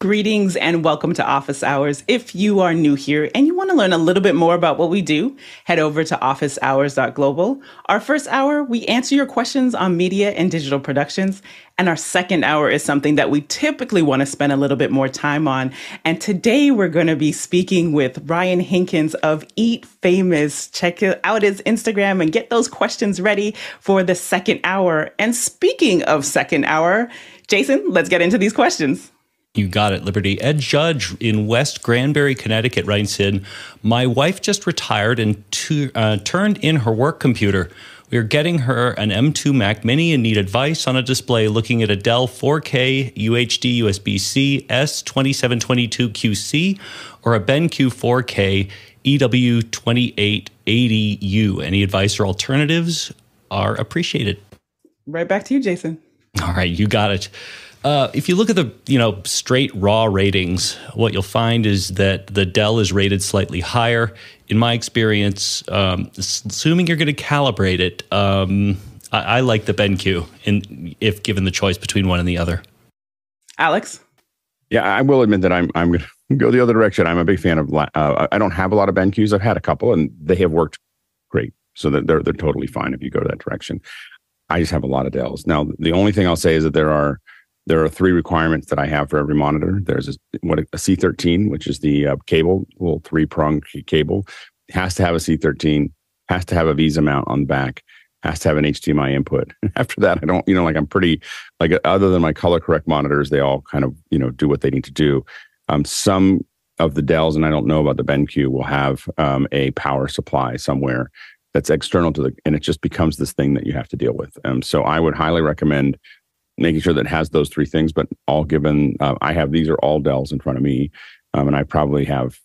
Greetings and welcome to Office Hours. If you are new here and you want to learn a little bit more about what we do, head over to officehours.global. Our first hour, we answer your questions on media and digital productions. And our second hour is something that we typically want to spend a little bit more time on. And today we're going to be speaking with Ryan Hinkson of Eat Famous. Check out his Instagram and get those questions ready for the second hour. And speaking of second hour, Jason, let's get into these questions. You got it, Liberty. Ed Judge in West Granbury, Connecticut writes in, my wife just retired and turned in her work computer. We are getting her an M2 Mac Mini and need advice on a display looking at a Dell 4K UHD USB-C S2722QC or a BenQ 4K EW2880U. Any advice or alternatives are appreciated. Right back to you, Jason. All right, you got it. If you look at the straight raw ratings, what you'll find is that the Dell is rated slightly higher. In my experience, assuming you're going to calibrate it, I like the BenQ, and if given the choice between one and the other. Alex? Yeah, I will admit that I'm going to go the other direction. I'm a big fan of. I don't have a lot of BenQs. I've had a couple, and they have worked great. So they're totally fine if you go that direction. I just have a lot of Dells. Now, the only thing I'll say is that there are three requirements that I have for every monitor. There's a C13, which is the cable, little three-prong cable. It has to have a C13, has to have a VESA mount on the back, has to have an HDMI input. After that, I don't, I'm pretty, other than my color-correct monitors, they all kind of, do what they need to do. Some of the Dells, and I don't know about the BenQ, will have a power supply somewhere that's external to and it just becomes this thing that you have to deal with. So I would highly recommend making sure that it has those three things, but all given, these are all Dells in front of me, and I probably have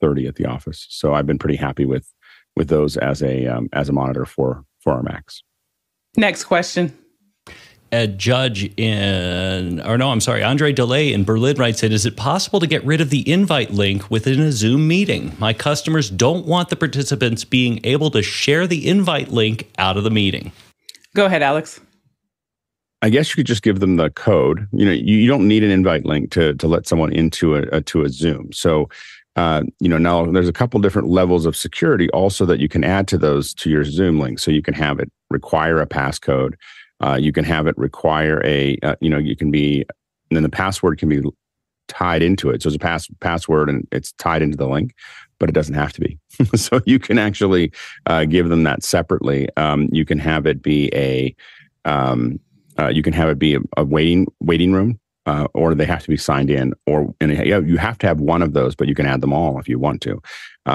30 at the office. So I've been pretty happy with those as a monitor for our Macs. Next question. Ed Judge Andre Delay in Berlin writes in, is it possible to get rid of the invite link within a Zoom meeting? My customers don't want the participants being able to share the invite link out of the meeting. Go ahead, Alex. I guess you could just give them the code. You don't need an invite link to let someone into a Zoom. So, now there's a couple different levels of security also that you can add to those to your Zoom link. So you can have it require a passcode. You can have it require and then the password can be tied into it. So it's a password and it's tied into the link, but it doesn't have to be. So you can actually give them that separately. You can have it be a waiting room, or they have to be signed in, you have to have one of those, but you can add them all if you want to.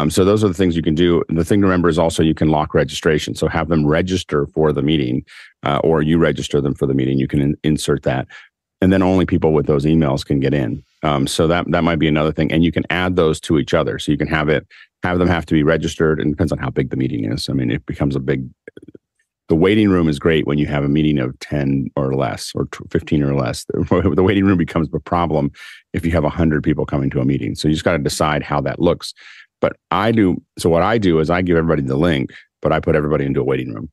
So those are the things you can do. The thing to remember is also you can lock registration. So have them register for the meeting, or you register them for the meeting. You can insert that, and then only people with those emails can get in. So that might be another thing, and you can add those to each other. So you can have them have to be registered, and it depends on how big the meeting is. I mean, it becomes a big. The waiting room is great when you have a meeting of 10 or less, or 15 or less. The waiting room becomes a problem if you have 100 people coming to a meeting. So you just got to decide how that looks. But what I do is I give everybody the link, but I put everybody into a waiting room.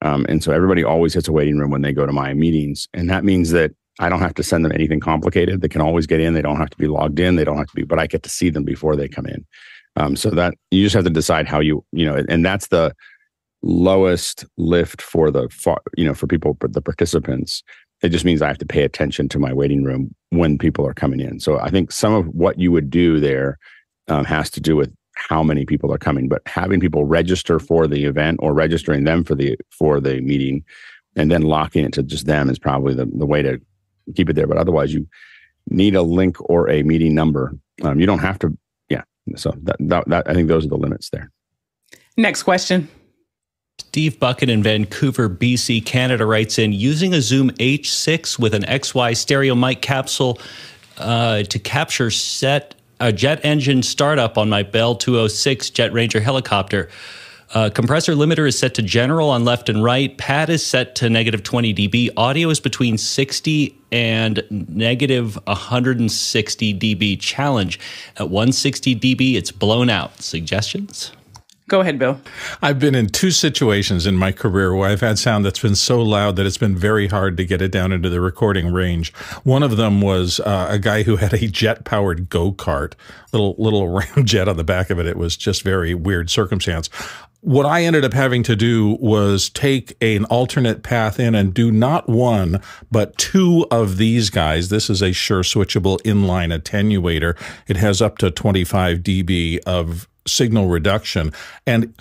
And so everybody always hits a waiting room when they go to my meetings. And that means that I don't have to send them anything complicated. They can always get in. They don't have to be logged in. They don't have to be, but I get to see them before they come in. So that you just have to decide how and that's the lowest lift for the participants. It just means I have to pay attention to my waiting room when people are coming in. So I think some of what you would do there has to do with how many people are coming, but having people register for the event or registering them for the meeting and then locking it to just them is probably the way to keep it there. But otherwise you need a link or a meeting number. You don't have to. Yeah. So that I think those are the limits there. Next question. Steve Bucket in Vancouver, BC, Canada writes in, using a Zoom H6 with an XY stereo mic capsule to capture a jet engine startup on my Bell 206 Jet Ranger helicopter. Compressor limiter is set to general on left and right. Pad is set to -20 dB. Audio is between 60 and -160 dB challenge. At 160 dB, it's blown out. Suggestions? Go ahead, Bill. I've been in two situations in my career where I've had sound that's been so loud that it's been very hard to get it down into the recording range. One of them was a guy who had a jet-powered go-kart, little round jet on the back of it. It was just very weird circumstance. What I ended up having to do was take an alternate path in and do not one, but two of these guys. This is a Shure switchable inline attenuator. It has up to 25 dB of signal reduction. And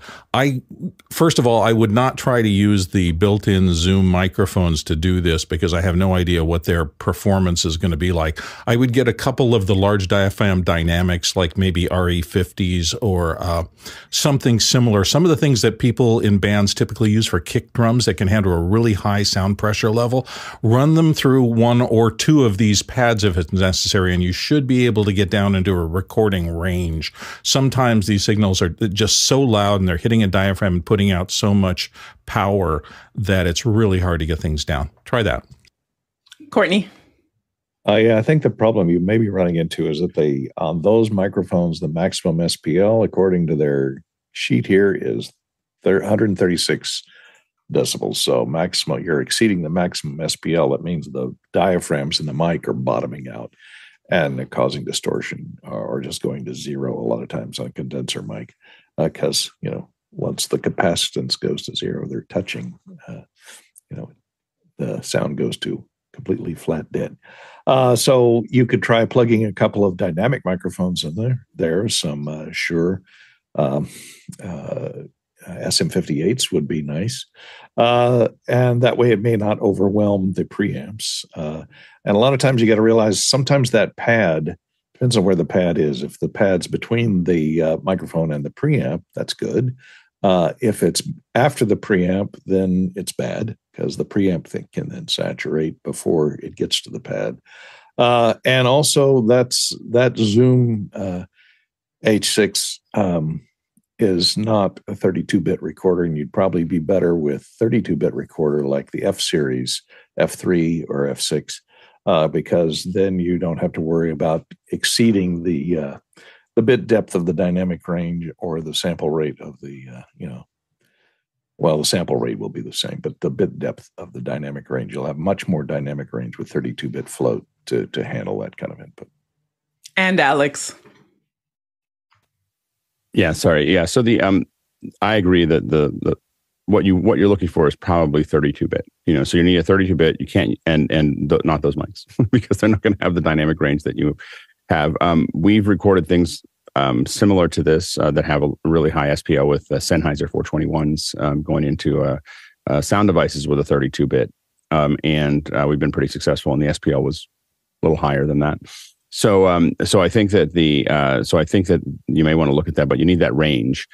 first of all, I would not try to use the built-in Zoom microphones to do this because I have no idea what their performance is going to be like. I would get a couple of the large diaphragm dynamics, like maybe RE50s or something similar. Some of the things that people in bands typically use for kick drums that can handle a really high sound pressure level, run them through one or two of these pads if it's necessary, and you should be able to get down into a recording range. Sometimes these signals are just so loud and they're hitting a diaphragm and putting out so much power that it's really hard to get things down. Try that. Courtney? Yeah, I think the problem you may be running into is that they, on those microphones, the maximum SPL, according to their sheet here, is 136 decibels. So maximum, you're exceeding the maximum SPL. That means the diaphragms in the mic are bottoming out and causing distortion or just going to zero a lot of times on condenser mic because, you know, once the capacitance goes to zero, they're touching, you know, the sound goes to completely flat dead. So you could try plugging a couple of dynamic microphones in there. There are some Shure SM58s would be nice. And that way it may not overwhelm the preamps. And a lot of times you got to realize sometimes that pad, depends on where the pad is. If the pad's between the microphone and the preamp, that's good. If it's after the preamp, then it's bad because the preamp thing can then saturate before it gets to the pad. And also that Zoom H6 is not a 32-bit recorder, and you'd probably be better with 32-bit recorder like the F series, F3 or F6, because then you don't have to worry about exceeding the bit depth of the dynamic range or the sample rate of the well, the sample rate will be the same, but the bit depth of the dynamic range. You'll have much more dynamic range with 32-bit float to handle that kind of input. And Alex. Yeah, sorry. Yeah, so the I agree that the what you're looking for is probably 32-bit. You know, so you need a 32-bit. You can't and not those mics because they're not going to have the dynamic range that you have. We've recorded things similar to this that have a really high SPL with Sennheiser 421s going into sound devices with a 32-bit, and we've been pretty successful. And the SPL was a little higher than that. So, I think that you may want to look at that, but you need that range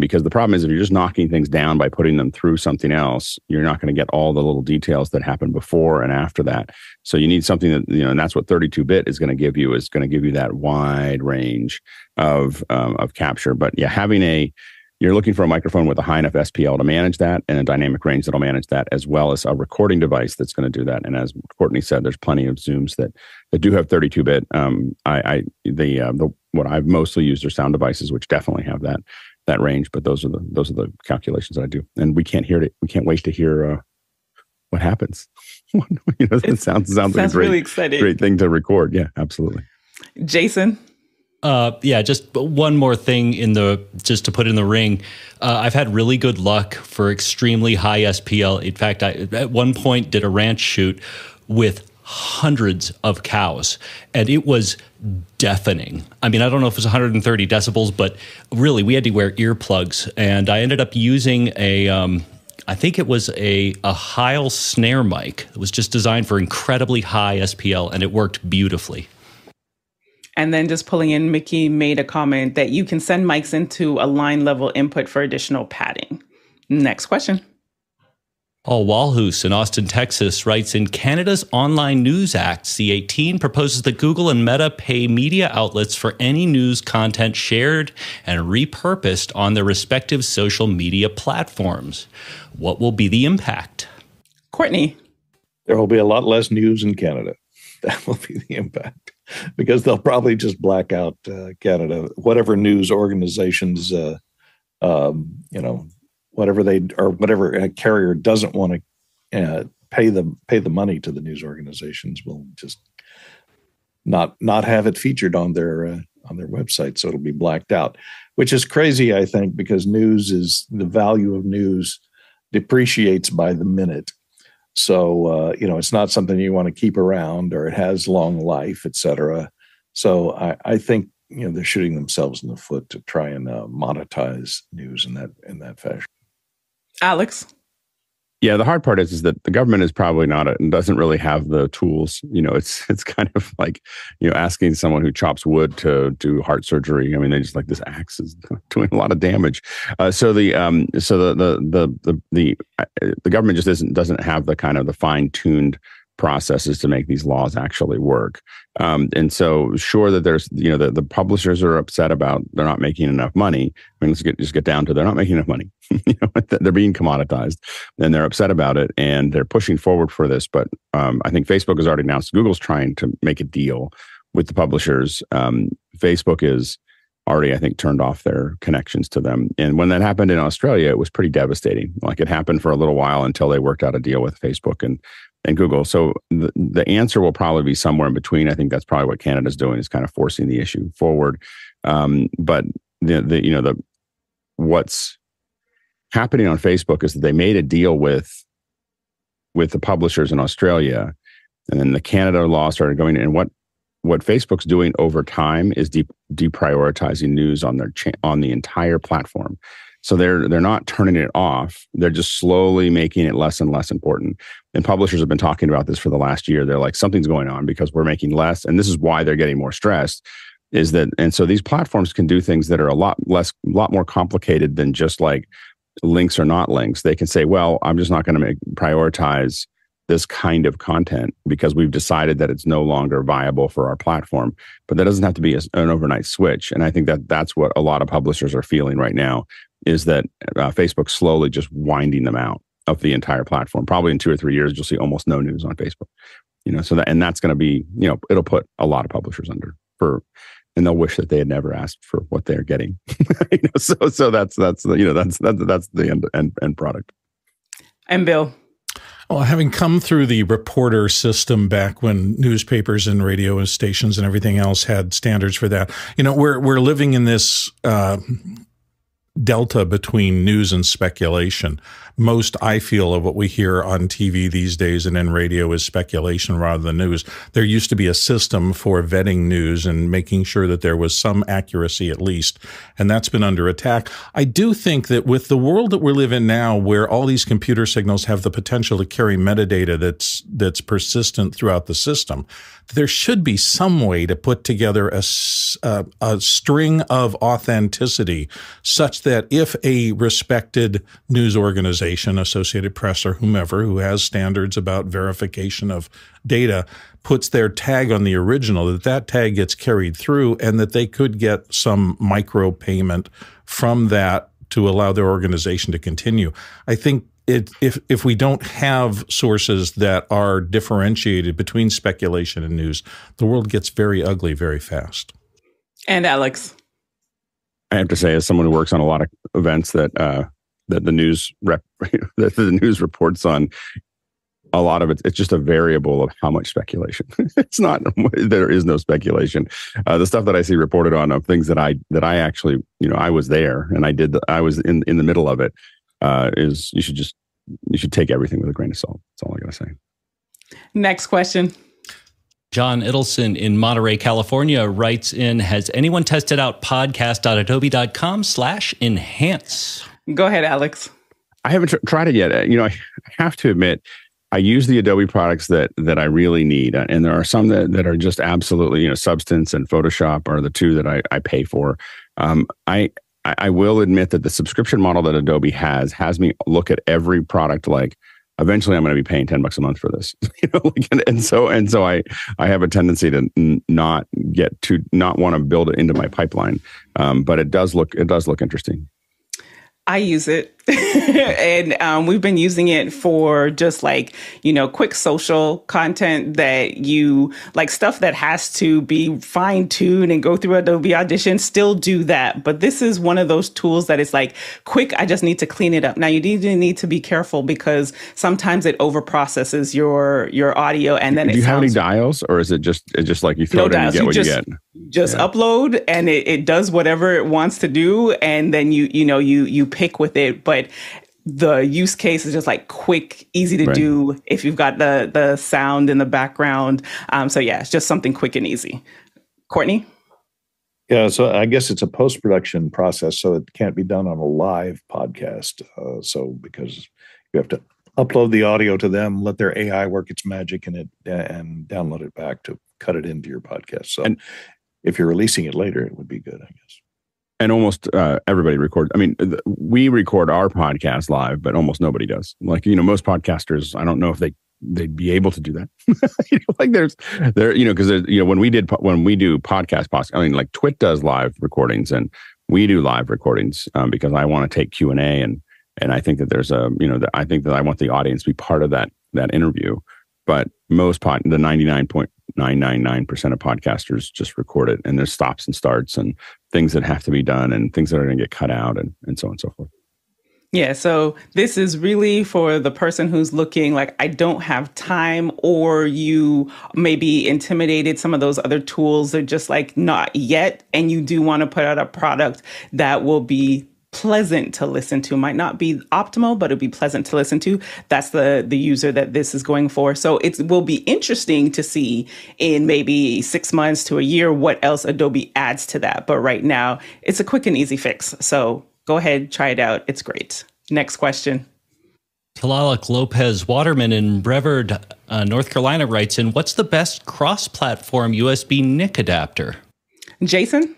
because the problem is if you're just knocking things down by putting them through something else, you're not going to get all the little details that happen before and after that. So you need something that and that's what 32-bit is going to give you that wide range of capture. But yeah, you're looking for a microphone with a high enough SPL to manage that and a dynamic range that'll manage that, as well as a recording device that's going to do that. And as Courtney said, there's plenty of Zooms that do have 32-bit. What I've mostly used are sound devices, which definitely have that range. But those are the calculations that I do, and we can't hear it. We can't wait to hear what happens. It sounds like a great thing to record. Yeah, absolutely. Jason. Yeah, just one more thing just to put in the ring. I've had really good luck for extremely high SPL. In fact, I at one point did a ranch shoot with hundreds of cows, and it was deafening. I mean, I don't know if it was 130 decibels, but really we had to wear earplugs. And I ended up using I think it was a Heil snare mic. It was just designed for incredibly high SPL, and it worked beautifully. And then just pulling in, Mickey made a comment that you can send mics into a line level input for additional padding. Next question. Paul Walhus in Austin, Texas writes, in Canada's Online News Act, C18 proposes that Google and Meta pay media outlets for any news content shared and repurposed on their respective social media platforms. What will be the impact? Courtney. There will be a lot less news in Canada. That will be the impact. Because they'll probably just black out Canada, whatever news organizations whatever they or whatever a carrier doesn't want to pay the money to the news organizations will just not have it featured on their website, so it'll be blacked out, which is crazy, I think, because news is the value of news depreciates by the minute. So it's not something you want to keep around, or it has long life, et cetera. So I think they're shooting themselves in the foot to try and monetize news in that fashion. Alex. Yeah, the hard part is that the government is probably not and doesn't really have the tools. It's kind of like asking someone who chops wood to do heart surgery. I mean, they just like this axe is doing a lot of damage. So the government just doesn't have the kind of the fine-tuned processes to make these laws actually work. And so sure that there's, the publishers are upset about they're not making enough money. I mean, let's just get down to they're not making enough money. They're being commoditized and they're upset about it and they're pushing forward for this. But I think Facebook has already announced Google's trying to make a deal with the publishers. Facebook is already, I think, turned off their connections to them. And when that happened in Australia, it was pretty devastating. Like it happened for a little while until they worked out a deal with Facebook and Google. So the answer will probably be somewhere in between. I think that's probably what Canada's doing, is kind of forcing the issue forward. But what's happening on Facebook is that they made a deal with the publishers in Australia, and then the Canada law started going. And what Facebook's doing over time is deprioritizing news on their on the entire platform. So they're not turning it off. They're just slowly making it less and less important. And publishers have been talking about this for the last year. They're like, something's going on because we're making less. And this is why they're getting more stressed. And so these platforms can do things that are a lot more complicated than just like links or not links. They can say, well, I'm just not going to prioritize this kind of content because we've decided that it's no longer viable for our platform. But that doesn't have to be an overnight switch. And I think that that's what a lot of publishers are feeling right now, is that Facebook's slowly just winding them out of the entire platform. Probably in 2 or 3 years, you'll see almost no news on Facebook. So that's going to be, it'll put a lot of publishers and they'll wish that they had never asked for what they're getting. So that's the end product. And Bill. Well, having come through the reporter system back when newspapers and radio stations and everything else had standards for that, we're living in this, delta between news and speculation. Most, I feel, of what we hear on TV these days and in radio is speculation rather than news. There used to be a system for vetting news and making sure that there was some accuracy at least, and that's been under attack. I do think that with the world that we live in now, where all these computer signals have the potential to carry metadata that's persistent throughout the system, there should be some way to put together a string of authenticity such that if a respected news organization, Associated Press or whomever, who has standards about verification of data, puts their tag on the original, that tag gets carried through and that they could get some micro payment from that to allow their organization to continue. I think if we don't have sources that are differentiated between speculation and news, the world gets very ugly very fast. And Alex. I have to say, as someone who works on a lot of events that the news that the news reports on, a lot of it's just a variable of how much speculation. It's not, there is no speculation. The stuff that I see reported on of things that I actually, I was there and I was in the middle of it. Is you should take everything with a grain of salt. That's all I gotta say. Next question. John Idelson in Monterey, California writes in, has anyone tested out podcast.adobe.com/enhance? Go ahead, Alex. I haven't tried it yet. I have to admit, I use the Adobe products that I really need. And there are some that are just absolutely, Substance and Photoshop are the two that I pay for. I will admit that the subscription model that Adobe has me look at every product like, eventually I'm going to be paying $10 a month for this. So I have a tendency to not want to build it into my pipeline. But it does look interesting. I use it. And we've been using it for just like, you know, quick social content that you like, stuff that has to be fine tuned and go through Adobe Audition, still do that. But this is one of those tools that is like quick. I just need to clean it up. Now, you do need to be careful because sometimes it over processes your audio. And then do you have any dials, or is it just like you throw it in and get what you get? Just upload, and it does whatever it wants to do. And then you pick with it. But the use case is just like quick, easy to do if you've got the sound in the background. So yeah, it's just something quick and easy. Courtney? Yeah, so I guess it's a post-production process, so it can't be done on a live podcast. So because you have to upload the audio to them, let their AI work its magic in it, and download it back to cut it into your podcast. So if you're releasing it later, it would be good, I guess. And almost everybody records. I mean, we record our podcast live, but almost nobody does. Like, you know, most podcasters, I don't know if they'd be able to do that. You know, like when we do podcasts, I mean, like Twit does live recordings, and we do live recordings because I want to take Q&A, and I think that there's I think that I want the audience to be part of that interview. But most the 99.999% of podcasters just record it, and there's stops and starts and things that have to be done and things that are going to get cut out and so on and so forth. Yeah, so this is really for the person who's looking like, I don't have time, or you may be intimidated. Some of those other tools are just like, not yet. And you do want to put out a product that will be pleasant to listen to. Might not be optimal, but it'll be pleasant to listen to. That's the user that this is going for. So it will be interesting to see in maybe 6 months to a year what else Adobe adds to that. But right now, it's a quick and easy fix. So go ahead, try it out. It's great. Next question. Talalik Lopez Waterman in Brevard, North Carolina writes in, what's the best cross-platform USB NIC adapter? Jason?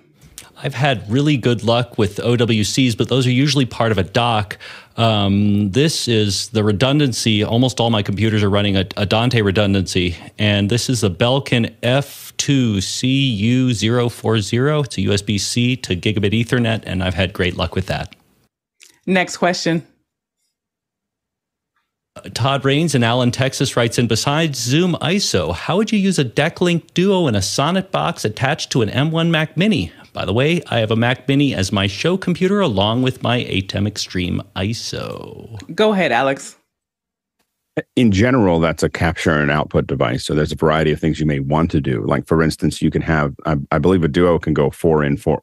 I've had really good luck with OWCs, but those are usually part of a dock. This is the redundancy. Almost all my computers are running a Dante redundancy, and this is the Belkin F2CU040. It's a USB-C to gigabit Ethernet, and I've had great luck with that. Next question. Todd Rains in Allen, Texas writes in, besides Zoom ISO, how would you use a DeckLink Duo in a Sonnet box attached to an M1 Mac Mini? By the way, I have a Mac Mini as my show computer along with my ATEM Extreme ISO. Go ahead, Alex. In general, that's a capture and output device. So there's a variety of things you may want to do. Like, for instance, you can have, I believe a Duo can go 4 in, 4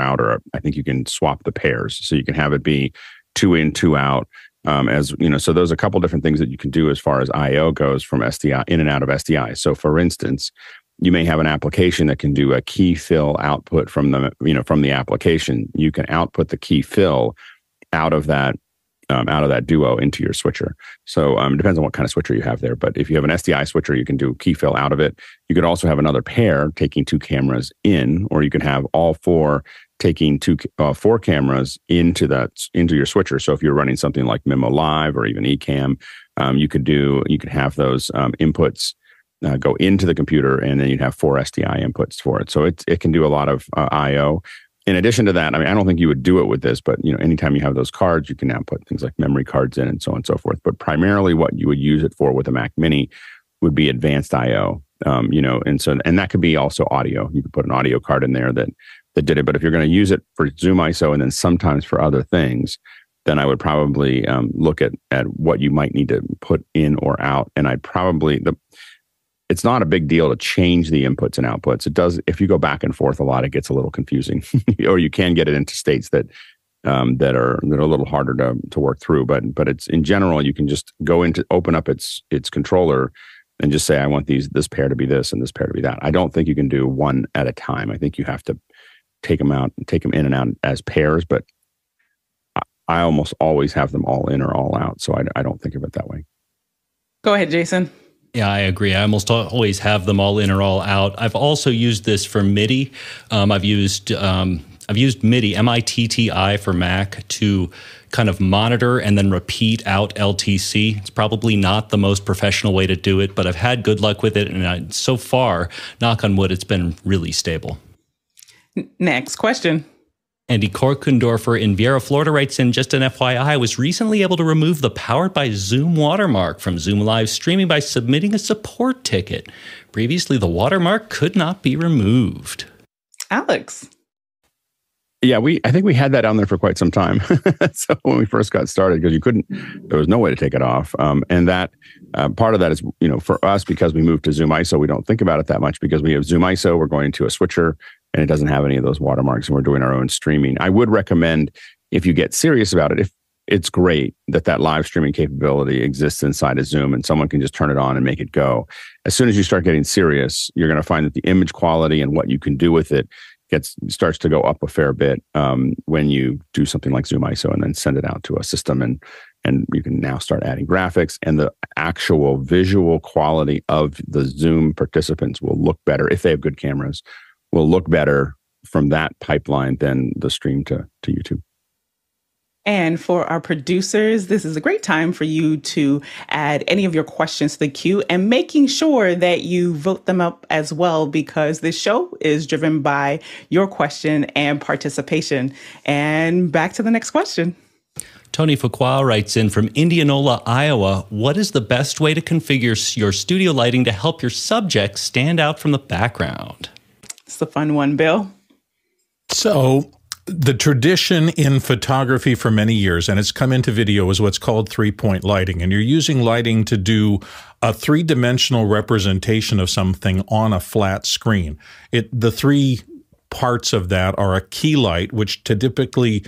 out, or I think you can swap the pairs. So you can have it be 2 in, 2 out. As you know, so there's a couple different things that you can do as far as IO goes from SDI, in and out of SDI. So for instance, you may have an application that can do a key fill output from the, you know, from the application. You can output the key fill out of that Duo into your switcher. So it depends on what kind of switcher you have there. But if you have an SDI switcher, you can do key fill out of it. You could also have another pair taking 2 cameras in, or you can have all 4 taking 4 cameras into your switcher. So if you're running something like Memo Live or even Ecamm, you could have those inputs go into the computer, and then you'd have 4 SDI inputs for it. So it can do a lot of IO. In addition to that, I mean, I don't think you would do it with this, but you know, anytime you have those cards, you can now put things like memory cards in and so on and so forth. But primarily, what you would use it for with a Mac Mini would be advanced IO. You know, and that could be also audio. You could put an audio card in there that did it. But if you're going to use it for Zoom ISO and then sometimes for other things, then I would probably look at what you might need to put in or out. And I'd probably, it's not a big deal to change the inputs and outputs. It does, if you go back and forth a lot, it gets a little confusing, or you can get it into states that are a little harder to work through. But it's, in general, you can just go into, open up its controller and just say, I want this pair to be this and this pair to be that. I don't think you can do one at a time. I think you have to take them out and take them in and out as pairs, but I almost always have them all in or all out. So I don't think of it that way. Go ahead, Jason. Yeah, I agree. I almost always have them all in or all out. I've also used this for MIDI. I've used MIDI, M-I-T-T-I for Mac, to kind of monitor and then repeat out LTC. It's probably not the most professional way to do it, but I've had good luck with it. And so far, knock on wood, it's been really stable. Next question. Andy Korkendorfer in Vieira, Florida writes in, just an FYI, was recently able to remove the Powered by Zoom watermark from Zoom live streaming by submitting a support ticket. Previously, the watermark could not be removed. Alex. Yeah, I think we had that on there for quite some time. So when we first got started, because there was no way to take it off. And that part of that is, for us, because we moved to Zoom ISO, we don't think about it that much because we have Zoom ISO, we're going to a switcher, and it doesn't have any of those watermarks, and we're doing our own streaming. I would recommend, if you get serious about it, if it's great that live streaming capability exists inside of Zoom, and someone can just turn it on and make it go. As soon as you start getting serious, you're going to find that the image quality and what you can do with it starts to go up a fair bit when you do something like Zoom ISO and then send it out to a system, and you can now start adding graphics, and the actual visual quality of the Zoom participants will look better, if they have good cameras, will look better from that pipeline than the stream to YouTube. And for our producers, this is a great time for you to add any of your questions to the queue, and making sure that you vote them up as well, because this show is driven by your question and participation. And back to the next question. Tony Fuqua writes in from Indianola, Iowa, what is the best way to configure your studio lighting to help your subjects stand out from the background? It's the fun one, Bill. So the tradition in photography for many years, and it's come into video, is what's called three-point lighting. And you're using lighting to do a three-dimensional representation of something on a flat screen. The three parts of that are a key light, which typically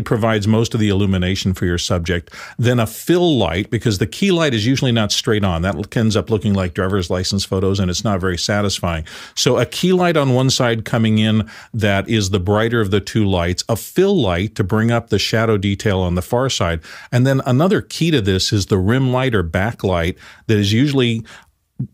provides most of the illumination for your subject, then a fill light, because the key light is usually not straight on. That ends up looking like driver's license photos, and it's not very satisfying. So a key light on one side coming in that is the brighter of the two lights, a fill light to bring up the shadow detail on the far side, and then another key to this is the rim light or backlight that is usually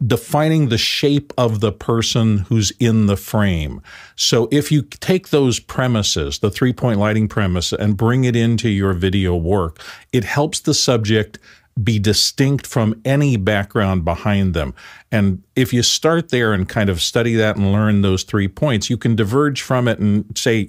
defining the shape of the person who's in the frame. So if you take those premises, the three-point lighting premise, and bring it into your video work, it helps the subject be distinct from any background behind them. And if you start there and kind of study that and learn those 3 points, you can diverge from it and say,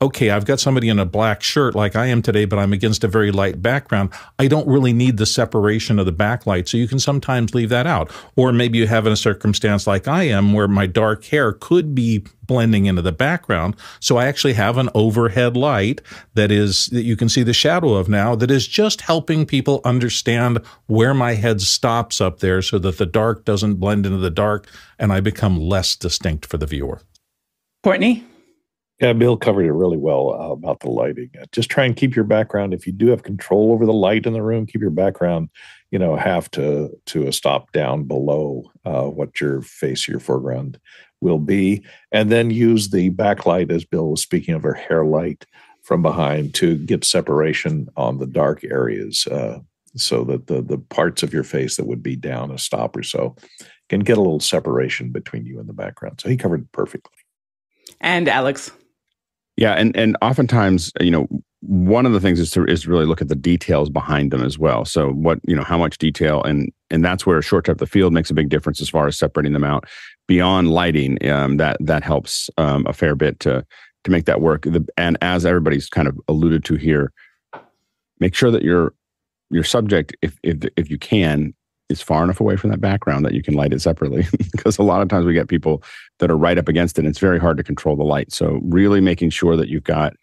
okay, I've got somebody in a black shirt like I am today, but I'm against a very light background. I don't really need the separation of the backlight. So you can sometimes leave that out. Or maybe you have in a circumstance like I am where my dark hair could be blending into the background. So I actually have an overhead light that you can see the shadow of now, that is just helping people understand where my head stops up there, so that the dark doesn't blend into the dark and I become less distinct for the viewer. Courtney? Yeah, Bill covered it really well about the lighting. Just try and keep your background. If you do have control over the light in the room, keep your background, half to a stop down below what your face, your foreground will be, and then use the backlight, as Bill was speaking of, or hair light from behind, to get separation on the dark areas so that the parts of your face that would be down a stop or so can get a little separation between you and the background. So he covered it perfectly. And Alex. Yeah, and oftentimes, one of the things is to really look at the details behind them as well. So how much detail, and that's where a short type of the field makes a big difference as far as separating them out. Beyond lighting, that helps a fair bit to make that work. And as everybody's kind of alluded to here, make sure that your subject, if you can, is far enough away from that background that you can light it separately. Because a lot of times we get people that are right up against it, and it's very hard to control the light. So really making sure that you've got,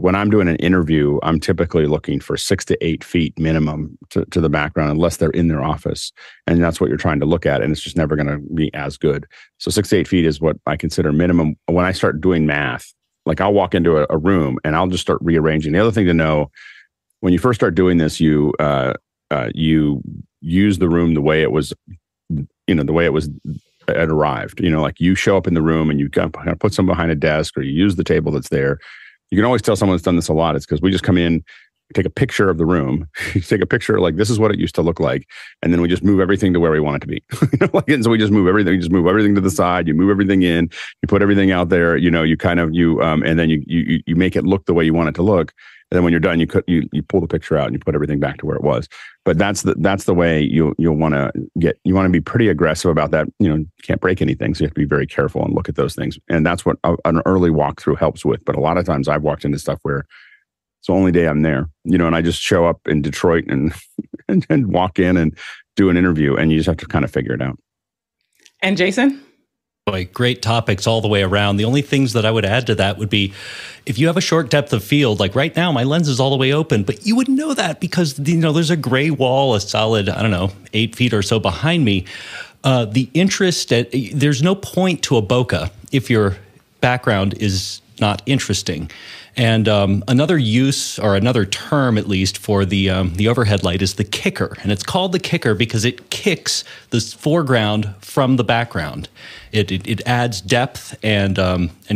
when I'm doing an interview, I'm typically looking for 6 to 8 feet minimum to the background, unless they're in their office. And that's what you're trying to look at. And it's just never going to be as good. So 6 to 8 feet is what I consider minimum. When I start doing math, like I'll walk into a room and I'll just start rearranging. The other thing to know, when you first start doing this, you use the room the way it was, it arrived. Like you show up in the room and you kind of put some behind a desk, or you use the table that's there. You can always tell someone's done this a lot. It's because we just come in, take a picture of the room, take a picture like this is what it used to look like, and then we just move everything to where we want it to be. And so we just move everything. You just move everything to the side. You move everything in. You put everything out there. You know, you kind of and then you make it look the way you want it to look. And then when you're done, you pull the picture out and you put everything back to where it was. But that's the way you'll want to get. You want to be pretty aggressive about that. You know, you can't break anything, so you have to be very careful and look at those things. And that's what an early walkthrough helps with. But a lot of times I've walked into stuff where it's the only day I'm there, you know, and I just show up in Detroit and walk in and do an interview, and you just have to kind of figure it out. And Jason? Boy, great topics all the way around. The only things that I would add to that would be, if you have a short depth of field, like right now, my lens is all the way open, but you wouldn't know that because, you know, there's a gray wall, a solid, I don't know, 8 feet or so behind me. The interest, there's no point to a bokeh if your background is not interesting. And another use, or another term at least, for the overhead light is the kicker. And it's called the kicker because it kicks the foreground from the background. It adds depth and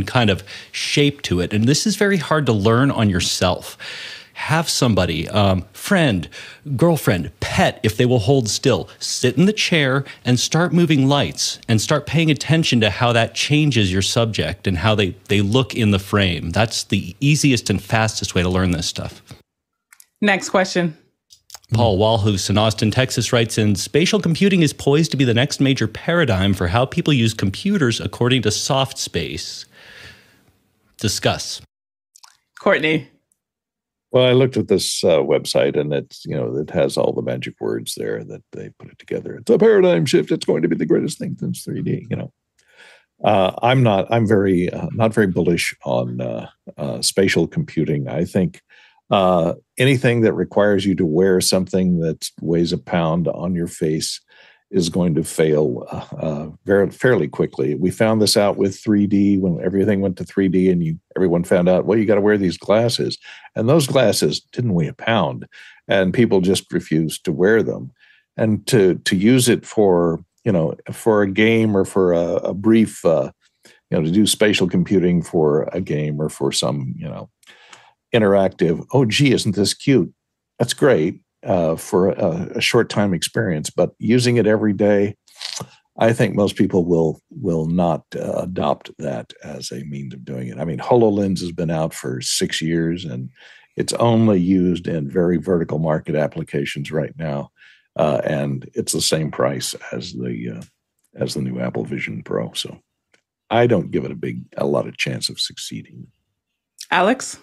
kind of shape to it. And this is very hard to learn on yourself. Have somebody, friend, girlfriend, pet, if they will hold still, sit in the chair and start moving lights and start paying attention to how that changes your subject and how they look in the frame. That's the easiest and fastest way to learn this stuff. Next question. Paul Walhus in Austin, Texas writes in, spatial computing is poised to be the next major paradigm for how people use computers according to soft space. Discuss. Courtney. Well, I looked at this website, and it has all the magic words there that they put it together. It's a paradigm shift. It's going to be the greatest thing since 3D. You know, I'm not very bullish on spatial computing. I think anything that requires you to wear something that weighs a pound on your face is going to fail very fairly quickly. We found this out with 3D when everything went to 3D, and everyone found out, well, you got to wear these glasses, and those glasses didn't weigh a pound, and people just refused to wear them. And to use it for for a game or for a brief to do spatial computing for a game or for some interactive. Oh, gee, isn't this cute? That's great. For a short time experience, but using it every day, I think most people will not adopt that as a means of doing it. I mean, HoloLens has been out for 6 years, and it's only used in very vertical market applications right now, and it's the same price as the new Apple Vision Pro. So, I don't give it a lot of chance of succeeding. Alex?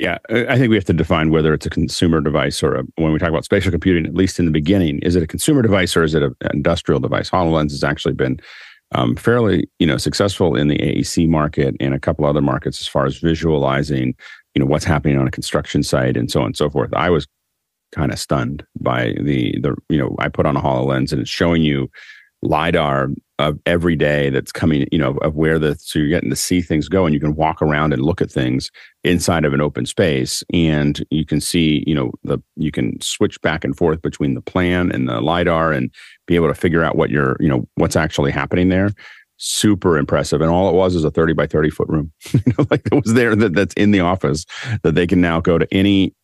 Yeah, I think we have to define whether it's a consumer device or when we talk about spatial computing, at least in the beginning, is it a consumer device or is it an industrial device? HoloLens has actually been fairly, successful in the AEC market and a couple other markets as far as visualizing, what's happening on a construction site and so on and so forth. I was kind of stunned by the I put on a HoloLens and it's showing you LiDAR of every day that's coming, of where so you're getting to see things go, and you can walk around and look at things inside of an open space, and you can see, you can switch back and forth between the plan and the LiDAR and be able to figure out what what's actually happening there. Super impressive. And all it was is a 30 by 30 foot room, like that was there, that's in the office, that they can now go to any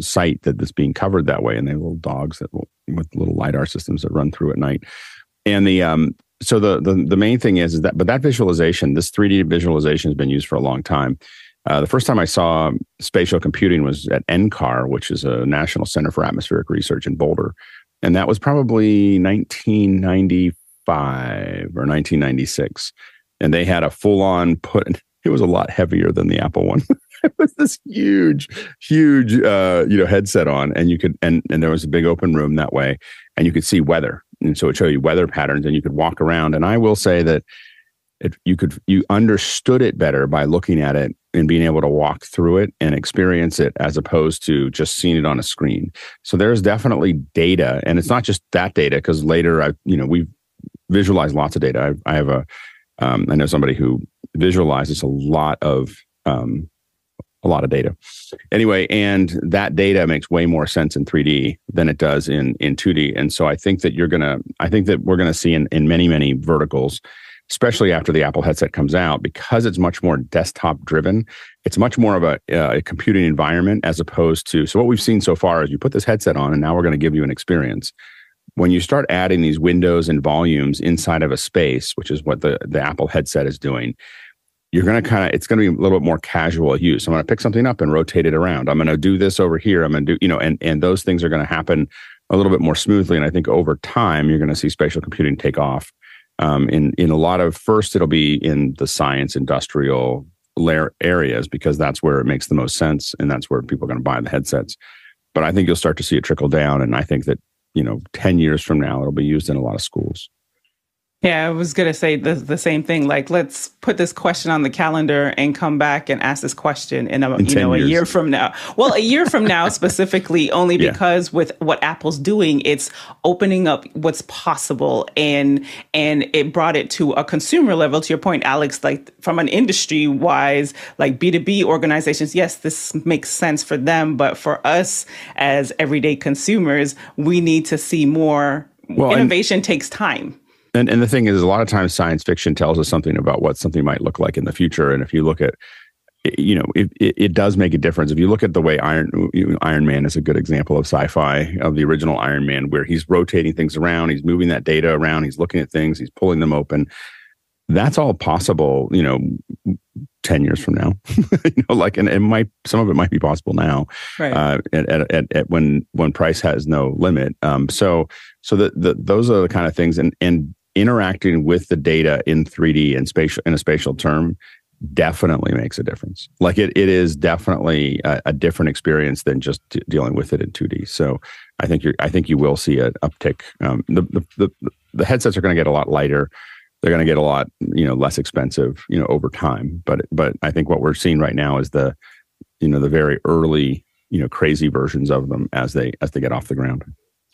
site that's being covered that way, and they have little dogs with little LiDAR systems that run through at night. And the main thing is that that visualization, this 3D visualization, has been used for a long time. The first time I saw spatial computing was at NCAR, which is a National Center for Atmospheric Research in Boulder, and that was probably 1995 or 1996, and they had a full-on put. It was a lot heavier than the Apple one. It was this huge, headset on, and you could, and there was a big open room that way, and you could see weather, and so it showed you weather patterns, and you could walk around. And I will say that you understood it better by looking at it and being able to walk through it and experience it as opposed to just seeing it on a screen. So there's definitely data, and it's not just that data, because later we've visualized lots of data. I have I know somebody who visualizes a lot of data. Anyway, and that data makes way more sense in 3D than it does in 2D. And so I think that we're going to see in many, many verticals especially after the Apple headset comes out, because it's much more desktop driven. It's much more of a computing environment as opposed to, so what we've seen so far is you put this headset on and now we're going to give you an experience. When you start adding these windows and volumes inside of a space, which is what the Apple headset is doing, you're going to kind of, it's going to be a little bit more casual use. I'm going to pick something up and rotate it around. I'm going to do this over here. I'm going to do, you know, and those things are going to happen a little bit more smoothly. And I think over time, you're going to see spatial computing take off. In a lot of, first, it'll be in the science, industrial layer areas, because that's where it makes the most sense. And that's where people are going to buy the headsets. But I think you'll start to see it trickle down. And I think that, you know, 10 years from now, it'll be used in a lot of schools. Yeah, I was going to say the same thing. Like, let's put this question on the calendar and come back and ask this question in a year from now. Well, a year from now specifically, only because with what Apple's doing, it's opening up what's possible, and it brought it to a consumer level. To your point, Alex, like from an industry-wise, like B2B organizations, yes, this makes sense for them. But for us as everyday consumers, we need to see more. Well, innovation takes time. And the thing is, a lot of times science fiction tells us something about what something might look like in the future. And if you look at, you know, it does make a difference. If you look at the way Iron Man is a good example of sci-fi, of the original Iron Man, where he's rotating things around, he's moving that data around, he's looking at things, he's pulling them open. That's all possible, you know, 10 years from now. You know, like, and it might, some of it might be possible now, right? When price has no limit. So those are the kind of things, and interacting with the data in 3D and spatial, in a spatial term, definitely makes a difference. Like it is definitely a different experience than just dealing with it in 2D. So I think you will see an uptick. The headsets are going to get a lot lighter. They're going to get a lot, you know, less expensive, you know, over time. But I think what we're seeing right now is the, you know, the very early, you know, crazy versions of them as they get off the ground.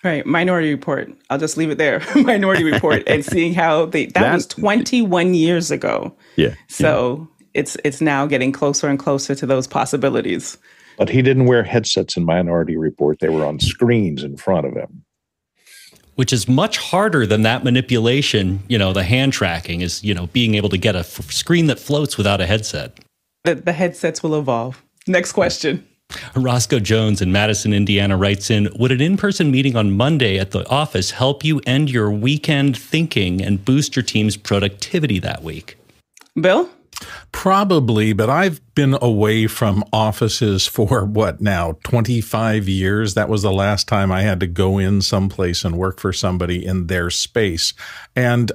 Right. Minority Report. I'll just leave it there. Minority Report, and seeing how that was 21 years ago. Yeah. So yeah. It's now getting closer and closer to those possibilities. But he didn't wear headsets in Minority Report. They were on screens in front of him, which is much harder than that manipulation. You know, the hand tracking is, you know, being able to get a screen that floats without a headset. The headsets will evolve. Next question. Roscoe Jones in Madison, Indiana writes in, would an in-person meeting on Monday at the office help you end your weekend thinking and boost your team's productivity that week? Bill? Probably, but I've been away from offices for what now, 25 years. That was the last time I had to go in someplace and work for somebody in their space. And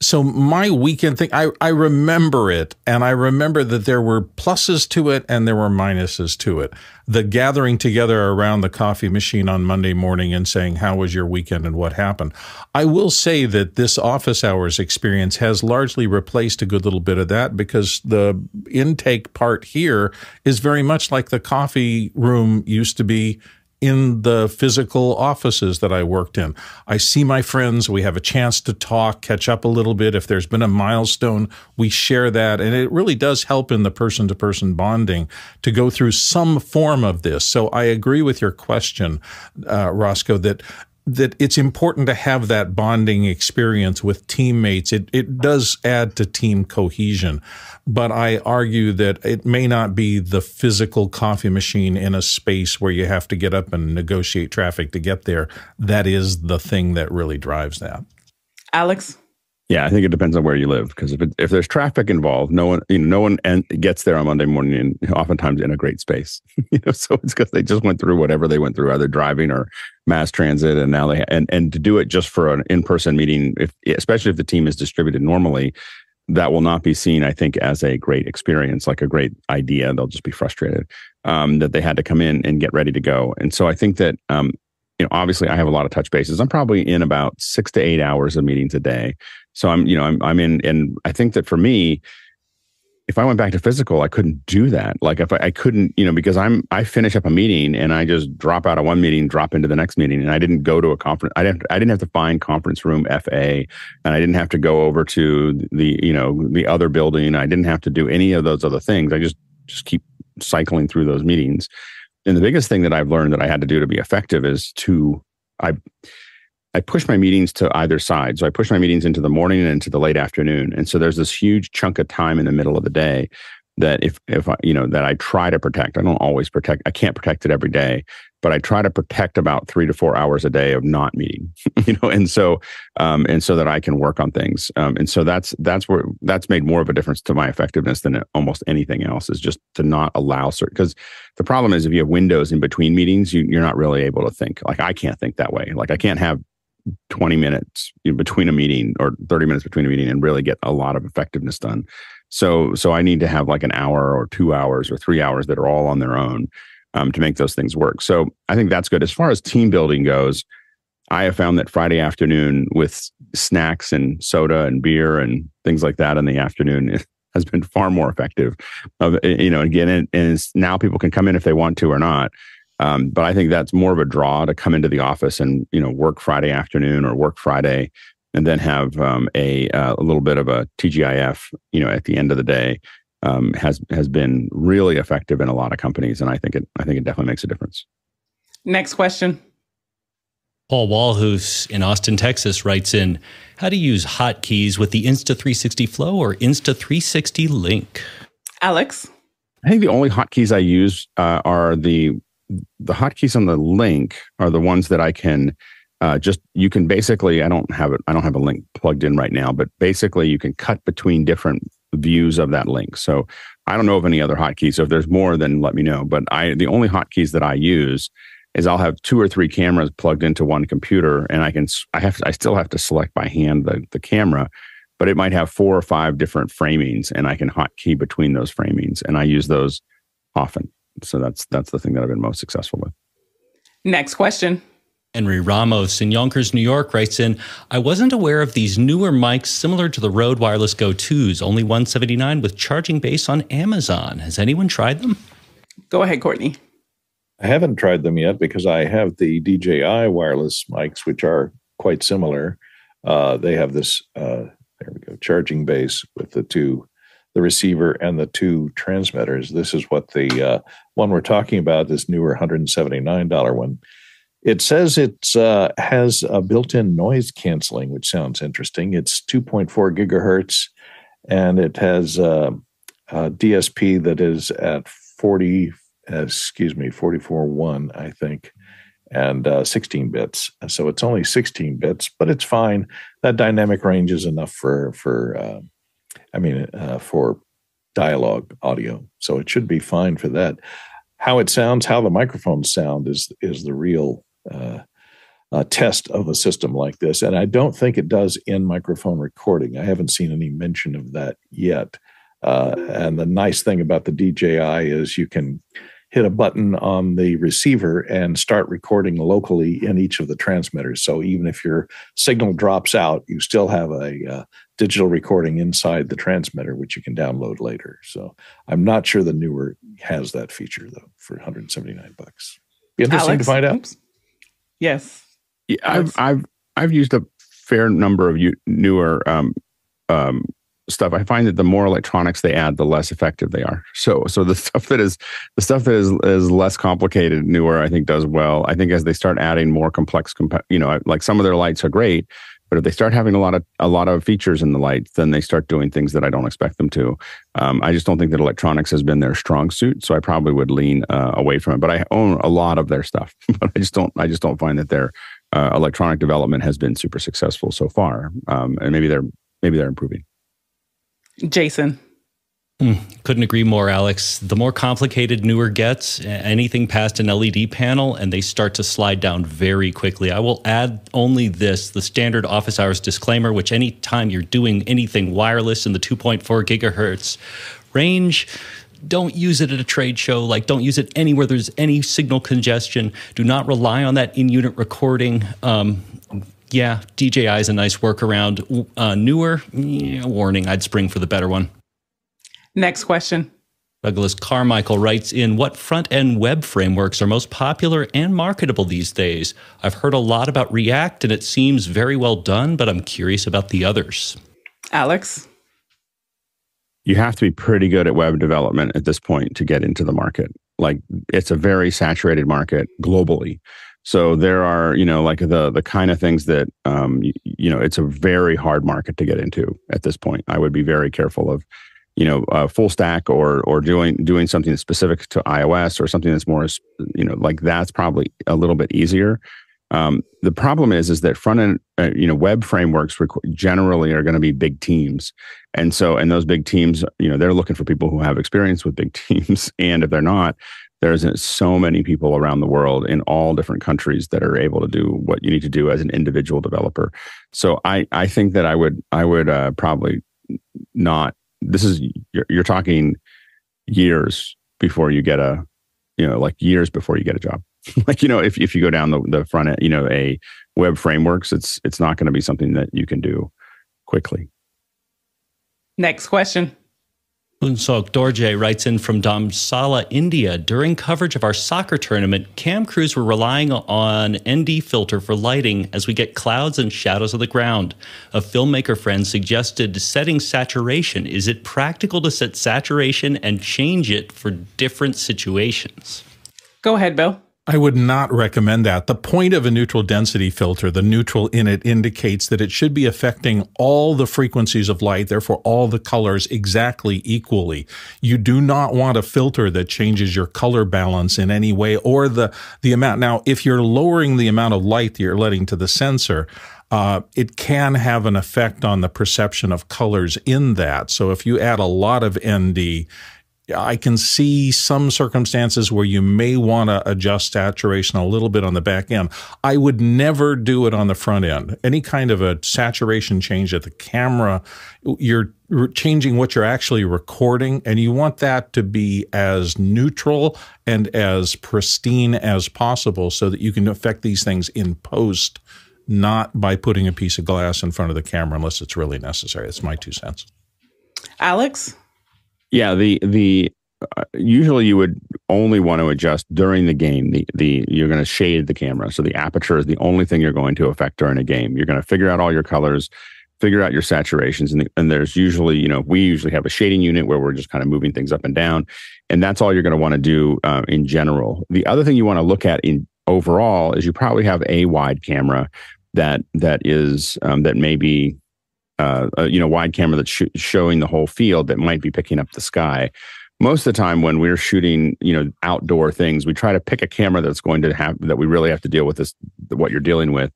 so my weekend thing, I remember it, and I remember that there were pluses to it and there were minuses to it. The gathering together around the coffee machine on Monday morning and saying, how was your weekend and what happened? I will say that this office hours experience has largely replaced a good little bit of that, because the intake part here is very much like the coffee room used to be in the physical offices that I worked in. I see my friends, we have a chance to talk, catch up a little bit. If there's been a milestone, we share that. And it really does help in the person-to-person bonding to go through some form of this. So I agree with your question, Roscoe, that it's important to have that bonding experience with teammates. It does add to team cohesion, but I argue that it may not be the physical coffee machine in a space where you have to get up and negotiate traffic to get there. That is the thing that really drives that. Alex? Yeah, I think it depends on where you live, because if there's traffic involved, no one gets there on Monday morning, and oftentimes in a great space. You know, so it's because they just went through whatever they went through, either driving or mass transit, and now they and to do it just for an in-person meeting, especially if the team is distributed normally, that will not be seen, I think, as a great experience, like a great idea. They'll just be frustrated that they had to come in and get ready to go. And so I think that you know, obviously, I have a lot of touch bases. I'm probably in about 6 to 8 hours of meetings a day. So I'm in, and I think that for me, if I went back to physical, I couldn't do that. Like if I couldn't, you know, because I finish up a meeting and I just drop out of one meeting, drop into the next meeting, and I didn't go to a conference. I didn't have to find conference room FA, and I didn't have to go over to the, you know, the other building. I didn't have to do any of those other things. I just keep cycling through those meetings. And the biggest thing that I've learned that I had to do to be effective is to, I I push my meetings to either side. So I push my meetings into the morning and into the late afternoon. And so there's this huge chunk of time in the middle of the day that if I, you know, that I try to protect. I don't always protect. I can't protect it every day, but I try to protect about 3 to 4 hours a day of not meeting, you know, and so that I can work on things. And so that's made more of a difference to my effectiveness than almost anything else, is just to not allow certain, because the problem is if you have windows in between meetings, you're not really able to think. Like I can't think that way. Like I can't have 20 minutes in between a meeting or 30 minutes between a meeting and really get a lot of effectiveness done. So I need to have like an hour or 2 hours or 3 hours that are all on their own to make those things work. So I think that's good. As far as team building goes, I have found that Friday afternoon with snacks and soda and beer and things like that in the afternoon has been far more effective. You know, again, and it's now people can come in if they want to or not. But I think that's more of a draw to come into the office and, you know, work Friday afternoon or work Friday and then have a little bit of a TGIF, you know, at the end of the day has been really effective in a lot of companies. And I think it definitely makes a difference. Next question. Paul Walhus in Austin, Texas writes in, how to use hotkeys with the Insta360 Flow or Insta360 Link. Alex? I think the only hotkeys I use are the hotkeys on the Link are the ones that I can you can basically, I don't have a link plugged in right now, but basically you can cut between different views of that link. So I don't know of any other hotkeys. So if there's more, then let me know. But the only hotkeys that I use is I'll have 2 or 3 cameras plugged into one computer, and I still have to select by hand the camera, but it might have 4 or 5 different framings, and I can hotkey between those framings, and I use those often. So that's the thing that I've been most successful with. Next question. Henry Ramos in Yonkers, New York writes in, I wasn't aware of these newer mics similar to the Rode Wireless Go 2s, only $179 with charging base on Amazon. Has anyone tried them? Go ahead, Courtney. I haven't tried them yet because I have the DJI wireless mics, which are quite similar. They have this, there we go, charging base with the receiver and the 2 transmitters. This is what the one we're talking about, this newer $179 one. It says it has a built-in noise canceling, which sounds interesting. It's 2.4 gigahertz, and it has a DSP that is at 44.1, I think, and 16 bits. So it's only 16 bits, but it's fine. That dynamic range is enough for dialogue audio. So it should be fine for that. How it sounds, how the microphones sound is the real test of a system like this. And I don't think it does in microphone recording. I haven't seen any mention of that yet. And the nice thing about the DJI is you can hit a button on the receiver and start recording locally in each of the transmitters. So even if your signal drops out, you still have a digital recording inside the transmitter, which you can download later. So I'm not sure the newer has that feature, though, for $179. Be interesting, Alex, to find out. Oops. Yes. Yeah, I've used a fair number of newer stuff. I find that the more electronics they add, the less effective they are. So the stuff that is less complicated, newer, I think does well. I think as they start adding more complex, you know, like some of their lights are great, but if they start having a lot of features in the lights, then they start doing things that I don't expect them to. I just don't think that electronics has been their strong suit, so I probably would lean away from it. But I own a lot of their stuff, but I just don't find that their electronic development has been super successful so far. And maybe they're improving. Jason. Couldn't agree more, Alex. The more complicated newer gets, anything past an LED panel, and they start to slide down very quickly. I will add only this, the standard office hours disclaimer, which anytime you're doing anything wireless in the 2.4 gigahertz range, don't use it at a trade show. Like, don't use it anywhere there's any signal congestion. Do not rely on that in-unit recording. Yeah, DJI is a nice workaround. Newer, warning, I'd spring for the better one. Next question. Douglas Carmichael writes in, what front-end web frameworks are most popular and marketable these days? I've heard a lot about React, and it seems very well done, but I'm curious about the others. Alex? You have to be pretty good at web development at this point to get into the market. Like, it's a very saturated market globally. So there are, you know, like the kind of things that, you know, it's a very hard market to get into at this point. I would be very careful of, you know, full stack or doing something that's specific to iOS or something that's more, you know, like that's probably a little bit easier. The problem is that front end, you know, web frameworks generally are going to be big teams. And so, and those big teams, you know, they're looking for people who have experience with big teams. And if they're not, there's so many people around the world in all different countries that are able to do what you need to do as an individual developer. So I think that I would probably not, this is, you're talking years before you get a, you know, like years before you get a job. Like, you know, if you go down the front end, you know, a web frameworks, it's not going to be something that you can do quickly. Next question. Unsok Dorje writes in from Damsala, India. During coverage of our soccer tournament, cam crews were relying on ND filter for lighting as we get clouds and shadows of the ground. A filmmaker friend suggested setting saturation. Is it practical to set saturation and change it for different situations? Go ahead, Bill. I would not recommend that. The point of a neutral density filter, the neutral in it indicates that it should be affecting all the frequencies of light, therefore all the colors exactly equally. You do not want a filter that changes your color balance in any way or the amount. Now, if you're lowering the amount of light that you're letting to the sensor, it can have an effect on the perception of colors in that. So if you add a lot of ND, I can see some circumstances where you may want to adjust saturation a little bit on the back end. I would never do it on the front end. Any kind of a saturation change at the camera, you're changing what you're actually recording, and you want that to be as neutral and as pristine as possible so that you can affect these things in post, not by putting a piece of glass in front of the camera unless it's really necessary. That's my 2 cents. Alex? Yeah, the usually you would only want to adjust during the game. You're going to shade the camera, so the aperture is the only thing you're going to affect during a game. You're going to figure out all your colors, figure out your saturations, and there's usually, you know, we usually have a shading unit where we're just kind of moving things up and down, and that's all you're going to want to do in general. The other thing you want to look at in overall is you probably have a wide camera that is that may be. You know, wide camera that's showing the whole field that might be picking up the sky. Most of the time when we're shooting, you know, outdoor things, we try to pick a camera that's going to have, that we really have to deal with this, what you're dealing with.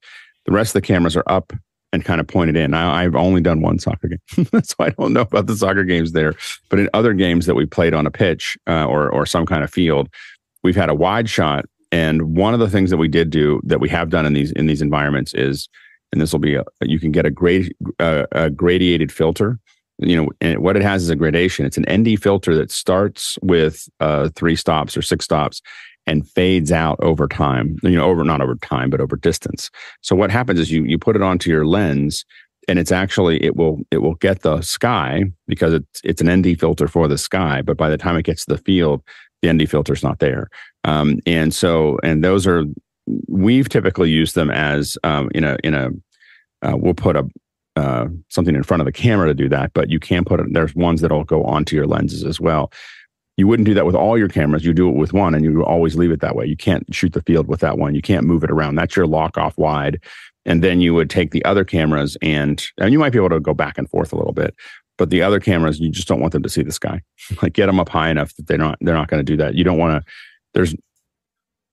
The rest of the cameras are up and kind of pointed in. I've only done one soccer game, so I don't know about the soccer games there. But in other games that we played on a pitch or some kind of field, we've had a wide shot. And one of the things that we did do, that we have done in these environments is, and this will be, you can get a gradiated filter, you know, and what it has is a gradation. It's an ND filter that starts with 3 stops or 6 stops and fades out over time, you know, over, not over time, but over distance. So what happens is you put it onto your lens and it's actually, it will get the sky because it's an ND filter for the sky. But by the time it gets to the field, the ND filter's not there. And those are, we've typically used them as we'll put a something in front of the camera to do that, but you can put it, there's ones that'll go onto your lenses as well. You wouldn't do that with all your cameras. You do it with one and you always leave it that way. You can't shoot the field with that one. You can't move it around. That's your lock off wide. And then you would take the other cameras and you might be able to go back and forth a little bit, but the other cameras, you just don't want them to see the sky. Like get them up high enough that they're not going to do that. You don't want to, there's,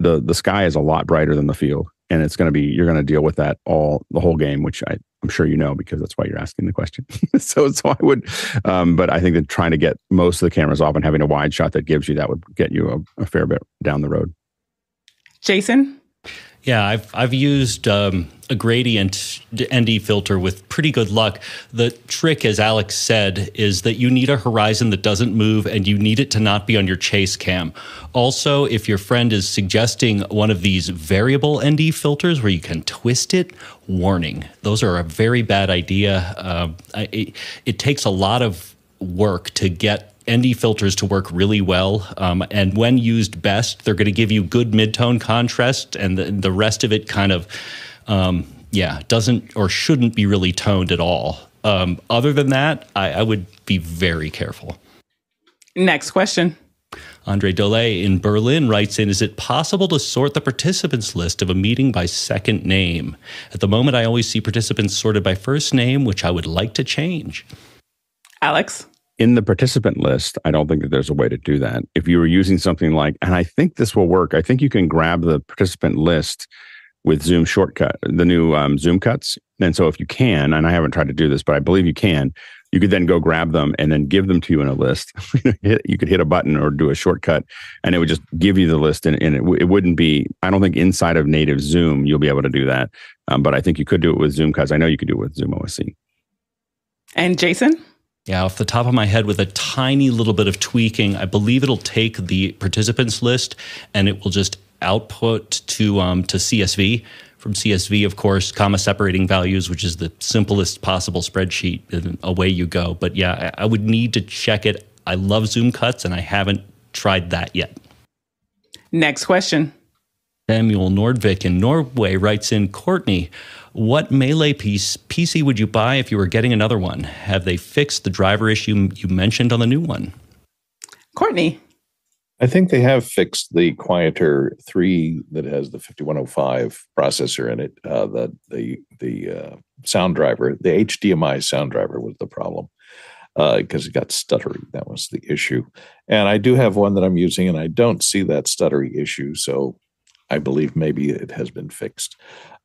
the sky is a lot brighter than the field, and it's going to be, you're going to deal with that the whole game, which I'm sure you know, because that's why you're asking the question. so I would, but I think that trying to get most of the cameras off and having a wide shot that gives you that would get you a fair bit down the road. Jason? Yeah, I've used a gradient ND filter with pretty good luck. The trick, as Alex said, is that you need a horizon that doesn't move and you need it to not be on your chase cam. Also, if your friend is suggesting one of these variable ND filters where you can twist it, warning. Those are a very bad idea. It takes a lot of work to get ND filters to work really well, and when used best, they're going to give you good mid-tone contrast, and the rest of it kind of, doesn't or shouldn't be really toned at all. Other than that, I would be very careful. Next question. Andre Delay in Berlin writes in, is it possible to sort the participants list of a meeting by second name? At the moment, I always see participants sorted by first name, which I would like to change. Alex? In the participant list, I don't think that there's a way to do that. If you were using something like, and I think this will work, I think you can grab the participant list with Zoom shortcut, the new Zoom cuts. And so if you can, and I haven't tried to do this, but I believe you can, you could then go grab them and then give them to you in a list. You could hit a button or do a shortcut and it would just give you the list. And it wouldn't be, I don't think inside of native Zoom, you'll be able to do that. But I think you could do it with Zoom cuts. I know you could do it with Zoom OSC. And Jason? Yeah, off the top of my head, with a tiny little bit of tweaking, I believe it'll take the participants list and it will just output to CSV. From CSV, of course, comma separating values, which is the simplest possible spreadsheet, and away you go. But yeah, I would need to check it. I love Zoom cuts and I haven't tried that yet. Next question. Samuel Nordvik in Norway writes in, Courtney, what Melee PC would you buy if you were getting another one? Have they fixed the driver issue you mentioned on the new one? Courtney. I think they have fixed the Quieter 3 that has the 5105 processor in it. The sound driver, the HDMI sound driver was the problem because it got stuttery. That was the issue. And I do have one that I'm using and I don't see that stuttery issue. So I believe maybe it has been fixed.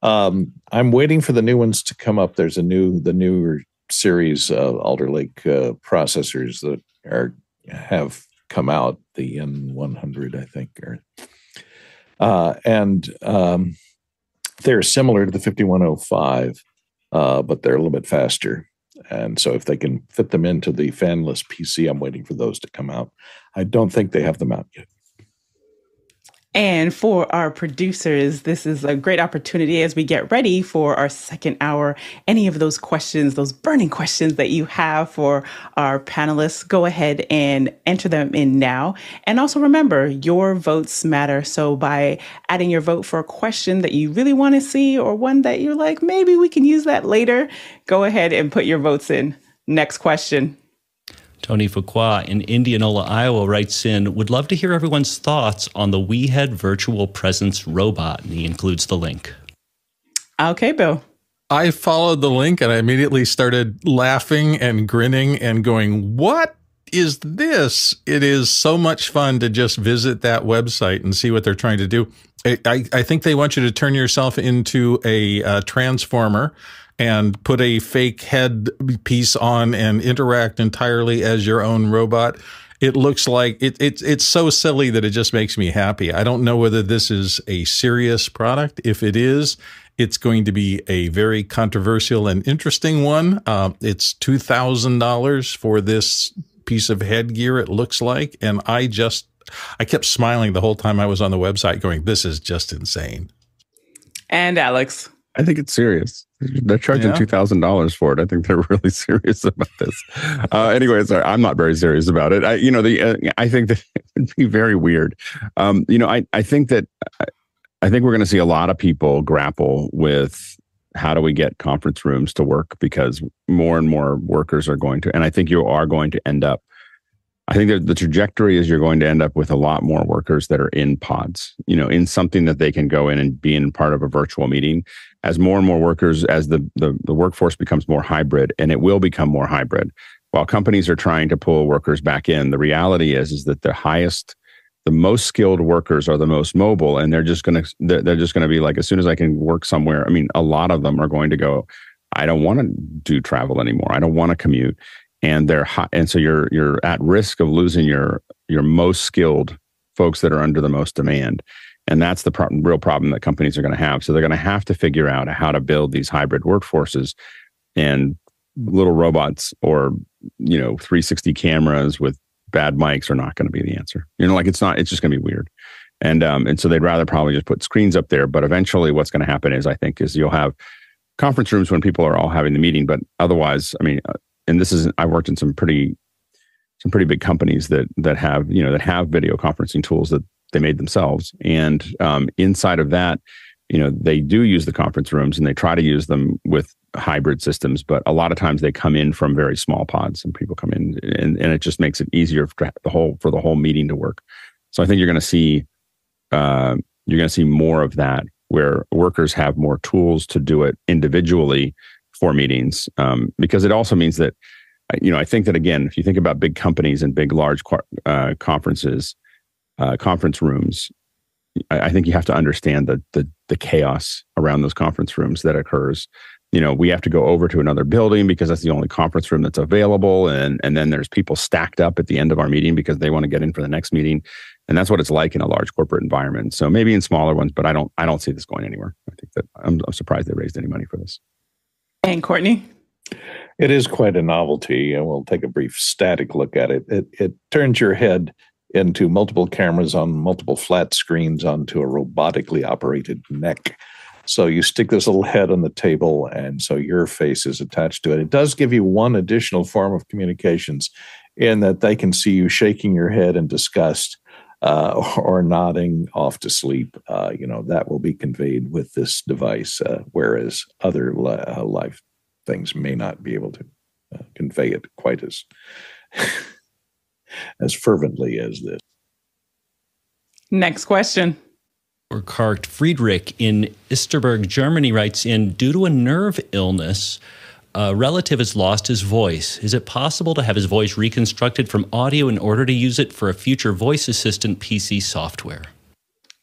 I'm waiting for the new ones to come up. There's the newer series of Alder Lake processors that have come out, the N100, I think, and they're similar to the 5105, but they're a little bit faster. And so if they can fit them into the fanless PC, I'm waiting for those to come out. I don't think they have them out yet. And for our producers, this is a great opportunity as we get ready for our second hour. Any of those questions, those burning questions that you have for our panelists, go ahead and enter them in now. And also remember, your votes matter. So by adding your vote for a question that you really want to see or one that you're like, maybe we can use that later, go ahead and put your votes in. Next question. Tony Fuqua in Indianola, Iowa writes in, would love to hear everyone's thoughts on the WeHead virtual presence robot. And he includes the link. Okay, Bill. I followed the link and I immediately started laughing and grinning and going, what is this? It is so much fun to just visit that website and see what they're trying to do. I think they want you to turn yourself into a transformer and put a fake head piece on and interact entirely as your own robot. It looks like it's so silly that it just makes me happy. I don't know whether this is a serious product. If it is, it's going to be a very controversial and interesting one. It's $2,000 for this piece of headgear, it looks like. And I kept smiling the whole time I was on the website going, this is just insane. And Alex? I think it's serious. They're charging $2,000 for it. I think they're really serious about this. Anyways, I'm not very serious about it. I think that it would be very weird. I think we're going to see a lot of people grapple with how do we get conference rooms to work, because more and more workers are going to, and I think you are going to end up. I think that the trajectory is you're going to end up with a lot more workers that are in pods, in something that they can go in and be in part of a virtual meeting. As more and more workers, as the workforce becomes more hybrid, and it will become more hybrid, while companies are trying to pull workers back in, the reality is that the most skilled workers are the most mobile, and they're just going to be like, as soon as I can work somewhere, I mean, a lot of them are going to go, I don't want to do travel anymore. I don't want to commute. And so you're at risk of losing your most skilled folks that are under the most demand, and that's the real problem that companies are going to have. So they're going to have to figure out how to build these hybrid workforces, and little robots or 360 cameras with bad mics are not going to be the answer. It's not. It's just going to be weird, and so they'd rather probably just put screens up there. But eventually, what's going to happen is you'll have conference rooms when people are all having the meeting, but otherwise, I mean. And I worked in some pretty big companies that have video conferencing tools that they made themselves. And inside of that, you know, they do use the conference rooms and they try to use them with hybrid systems, but a lot of times they come in from very small pods and people come in, and it just makes it easier for the whole meeting to work. So I think you're going to see more of that, where workers have more tools to do it individually for meetings, because it also means that, you know, I think that, again, if you think about big companies and big, large conferences, conference rooms, I think you have to understand the chaos around those conference rooms that occurs. You know, we have to go over to another building because that's the only conference room that's available. And then there's people stacked up at the end of our meeting because they want to get in for the next meeting. And that's what it's like in a large corporate environment. So maybe in smaller ones, but I don't see this going anywhere. I think that I'm surprised they raised any money for this. And Courtney? It is quite a novelty, and we'll take a brief static look at it. It turns your head into multiple cameras on multiple flat screens onto a robotically operated neck. So you stick this little head on the table, and so your face is attached to it. It does give you one additional form of communications in that they can see you shaking your head in disgust or nodding off to sleep. You know, that will be conveyed with this device, whereas other live things may not be able to convey it quite as, as fervently as this. Next question. Kark Friedrich in Isterberg, Germany writes in, due to a nerve illness, a relative has lost his voice. Is it possible to have his voice reconstructed from audio in order to use it for a future voice assistant PC software?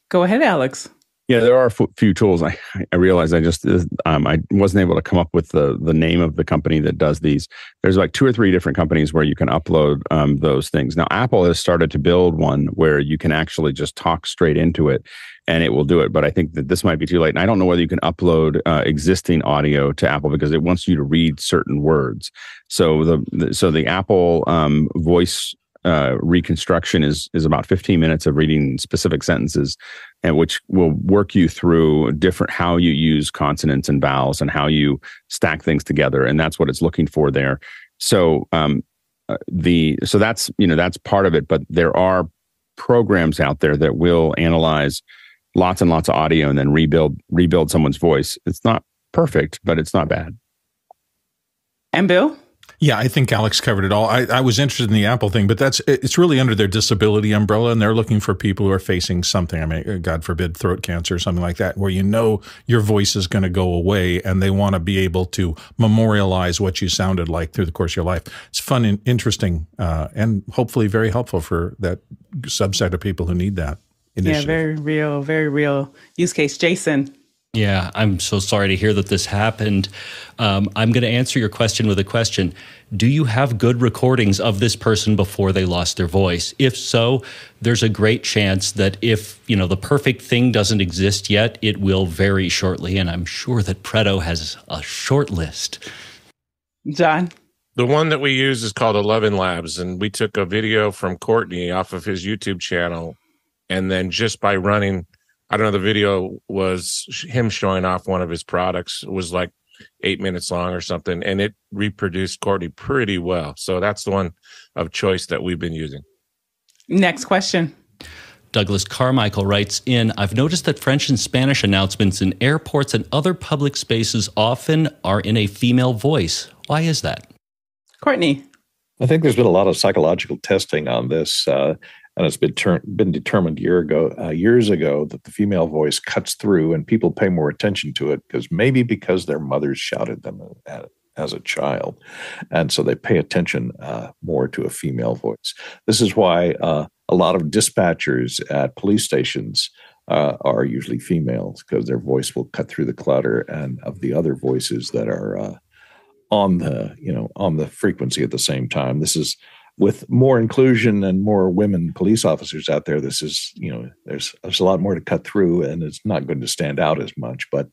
Go ahead, Alex. Yeah, there are a few tools. I realized I just I wasn't able to come up with the name of the company that does these. There's like 2 or 3 different companies where you can upload those things. Now, Apple has started to build one where you can actually just talk straight into it and it will do it. But I think that this might be too late. And I don't know whether you can upload existing audio to Apple because it wants you to read certain words. So the Apple voice reconstruction is about 15 minutes of reading specific sentences, and which will work you through different how you use consonants and vowels and how you stack things together, and that's what it's looking for there. So so that's, you know, that's part of it. But there are programs out there that will analyze lots and lots of audio and then rebuild someone's voice. It's not perfect, but it's not bad. And Bill? Yeah, I think Alex covered it all. I was interested in the Apple thing, but it's really under their disability umbrella, and they're looking for people who are facing something. I mean, God forbid, throat cancer or something like that, where you know your voice is going to go away, and they want to be able to memorialize what you sounded like through the course of your life. It's fun and interesting, and hopefully very helpful for that subset of people who need that initiative. Yeah, very real use case. Jason? Yeah, I'm so sorry to hear that this happened. I'm going to answer your question with a question. Do you have good recordings of this person before they lost their voice? If so, there's a great chance that if, you know, the perfect thing doesn't exist yet, it will very shortly. And I'm sure that Preto has a short list. John? The one that we use is called 11 Labs. And we took a video from Courtney off of his YouTube channel. And then just by running... I don't know, the video was him showing off one of his products. It was like 8 minutes long or something, and it reproduced Courtney pretty well. So that's the one of choice that we've been using. Next question. Douglas Carmichael writes in, I've noticed that French and Spanish announcements in airports and other public spaces often are in a female voice. Why is that? Courtney? I think there's been a lot of psychological testing on this, and it's been determined years ago that the female voice cuts through, and people pay more attention to it because their mothers shouted them at it as a child, and so they pay attention more to a female voice. This is why a lot of dispatchers at police stations are usually females, because their voice will cut through the clutter and of the other voices that are on the frequency at the same time. This is. With more inclusion and more women police officers out there, this is, you know, there's a lot more to cut through, and it's not going to stand out as much. But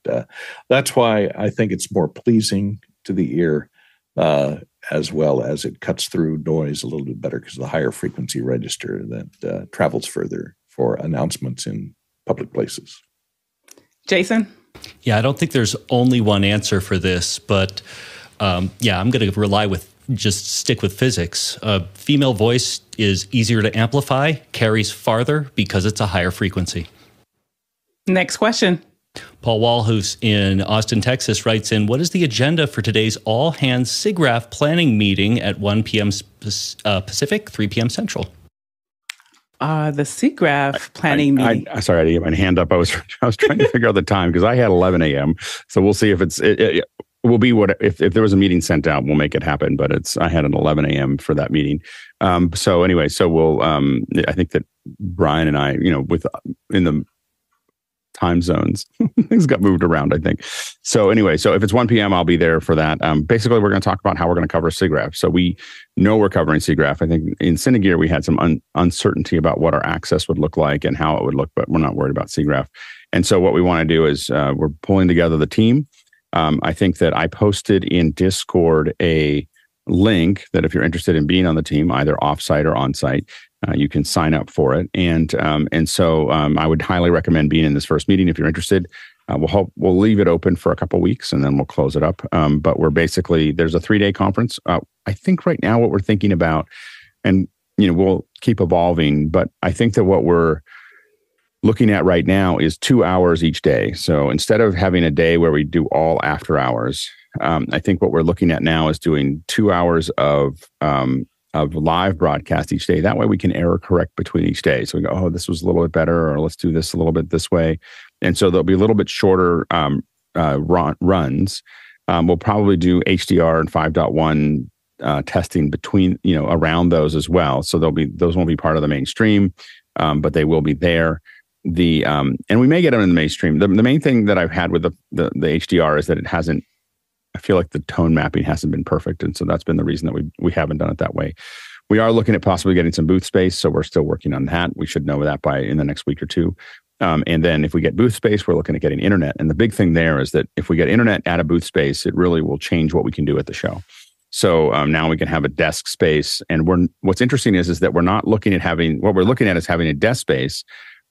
that's why I think it's more pleasing to the ear, as well as it cuts through noise a little bit better, because the higher frequency register that travels further for announcements in public places. Jason? Yeah, I don't think there's only one answer for this, but yeah, I'm going to stick with physics. A female voice is easier to amplify, carries farther because it's a higher frequency. Next question. Paul Walhus in Austin, Texas writes in, what is the agenda for today's all-hands SIGGRAPH planning meeting at 1 p.m. Pacific, 3 p.m. Central? The SIGGRAPH planning meeting. Sorry, I didn't get my hand up. I was trying to figure out the time because I had 11 a.m. So we'll see if it will be what if there was a meeting sent out, we'll make it happen. But I had an 11 a.m. for that meeting. So anyway, so we'll I think that Brian and I, in the time zones, things got moved around, I think. So anyway, so if it's 1 p.m., I'll be there for that. Basically, we're going to talk about how we're going to cover SIGGRAPH. So we know we're covering SIGGRAPH. I think in Cinegear, we had some uncertainty about what our access would look like and how it would look, but we're not worried about SIGGRAPH. And so what we want to do is we're pulling together the team. I think that I posted in Discord a link that if you're interested in being on the team, either offsite or onsite, you can sign up for it, and so I would highly recommend being in this first meeting if you're interested. We'll leave it open for a couple weeks, and then we'll close it up. But we're basically there's a 3-day conference. I think right now what we're thinking about, and we'll keep evolving, but I think that what we're looking at right now is 2 hours each day. So instead of having a day where we do all after hours, I think what we're looking at now is doing 2 hours of live broadcast each day. That way we can error correct between each day. So we go, oh, this was a little bit better, or let's do this a little bit this way. And so there'll be a little bit shorter runs. We'll probably do HDR and 5.1 testing between, around those as well. So those won't be part of the mainstream, but they will be there. And we may get them in the mainstream. The main thing that I've had with the HDR is that it hasn't, I feel like the tone mapping hasn't been perfect. And so that's been the reason that we haven't done it that way. We are looking at possibly getting some booth space. So we're still working on that. We should know that by in the next week or two. And then if we get booth space, we're looking at getting internet. And the big thing there is that if we get internet at a booth space, it really will change what we can do at the show. So now we can have a desk space. And what's interesting is that we're not looking at having, what we're looking at is having a desk space.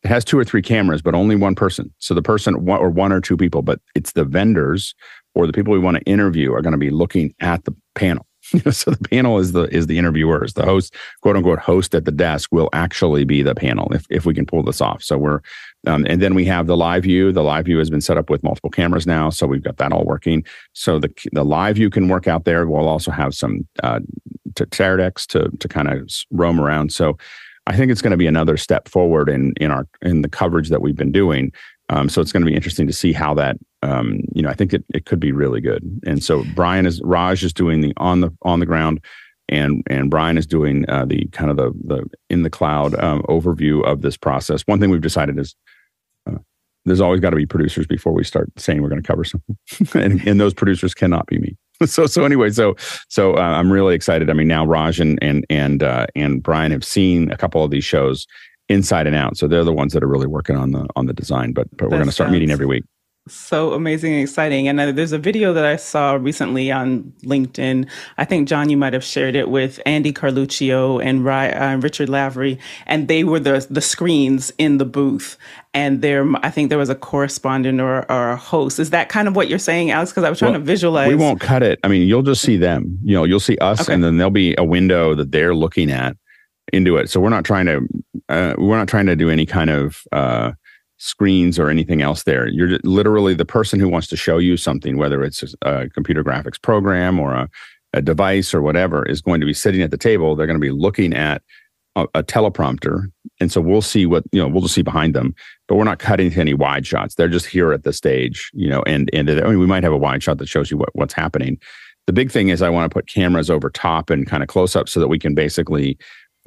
It has 2 or 3 cameras, but only one person. So the person or 1 or 2 people, but it's the vendors or the people we want to interview are going to be looking at the panel. So the panel is the interviewers. The host, quote unquote, host at the desk will actually be the panel if we can pull this off. So we're, and then we have the live view. The live view has been set up with multiple cameras now. So we've got that all working. So the live view can work out there. We'll also have some Teradecks to kind of roam around. So I think it's going to be another step forward in the coverage that we've been doing. So it's going to be interesting to see how that. I think it could be really good. And so Raj is doing the on the ground, and Brian is doing the kind of the in the cloud overview of this process. One thing we've decided is there's always got to be producers before we start saying we're going to cover something, and those producers cannot be me. So anyway, I'm really excited. I mean, now Raj and Brian have seen a couple of these shows inside and out, so they're the ones that are really working on the design. But we're going to start meeting every week. So amazing and exciting. And there's a video that I saw recently on LinkedIn. I think, John, you might have shared it with Andy Carluccio and Richard Lavery. And they were the screens in the booth. And I think there was a correspondent or a host. Is that kind of what you're saying, Alex? Because I was trying to visualize. We won't cut it. I mean, you'll just see them. You'll see us, okay. And then there'll be a window that they're looking at into it. So we're not trying to do any kind of screens or anything else there. You're literally the person who wants to show you something, whether it's a computer graphics program or a device or whatever, is going to be sitting at the table. They're going to be looking at a teleprompter. And so we'll see what, we'll just see behind them, but we're not cutting to any wide shots. They're just here at the stage, and we might have a wide shot that shows you what's happening. The big thing is I want to put cameras over top and kind of close up so that we can basically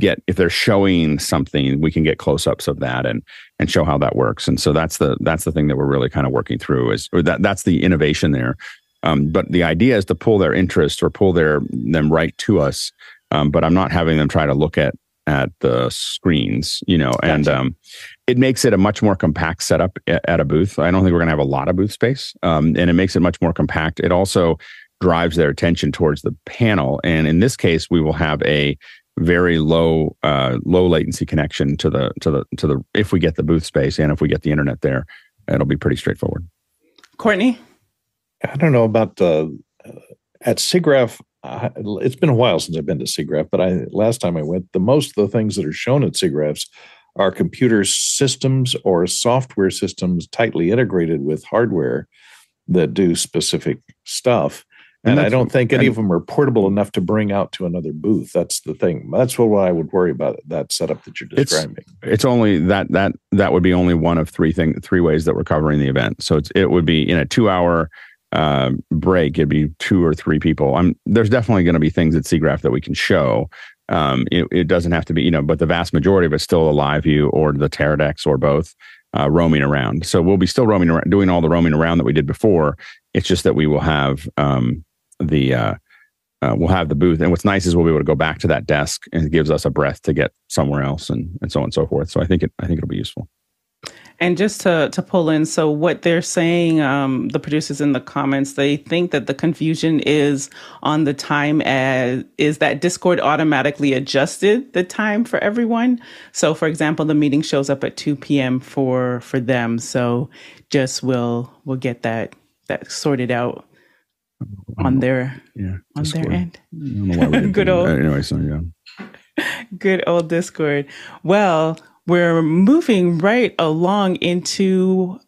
get, if they're showing something, we can get close-ups of that and show how that works. And so that's the thing that we're really kind of working through that's the innovation there. But the idea is to pull their interest or pull them right to us. But I'm not having them try to look at the screens, Gotcha. And it makes it a much more compact setup at a booth. I don't think we're going to have a lot of booth space, and it makes it much more compact. It also drives their attention towards the panel. And in this case, we will have a very low latency connection to the if we get the booth space and if we get the internet there, it'll be pretty straightforward. Courtney, I don't know about at SIGGRAPH. It's been a while since I've been to SIGGRAPH, but last time I went, most of the things that are shown at SIGGRAPHs Are computer systems or software systems tightly integrated with hardware that do specific stuff? And I don't think any of them are portable enough to bring out to another booth. That's the thing. That's what I would worry about, that setup that you're describing. It's only that would be only one of three ways that we're covering the event. So it would be in a 2-hour break. It'd be 2 or 3 people. There's definitely going to be things at SIGGRAPH that we can show. It doesn't have to be, but the vast majority of it's still a live view or the Teradex or both. Roaming around. So we'll be still roaming around, doing all the roaming around that we did before. It's just that we will have the booth. And what's nice is we'll be able to go back to that desk, and it gives us a breath to get somewhere else and so on and so forth. So I think it'll be useful. And just to pull in, so what they're saying, the producers in the comments, they think that the confusion is on the time is that Discord automatically adjusted the time for everyone. So, for example, the meeting shows up at 2 p.m. for them. So just we'll get that sorted out on their end. I don't know why we did Good old Discord. Well, we're moving right along into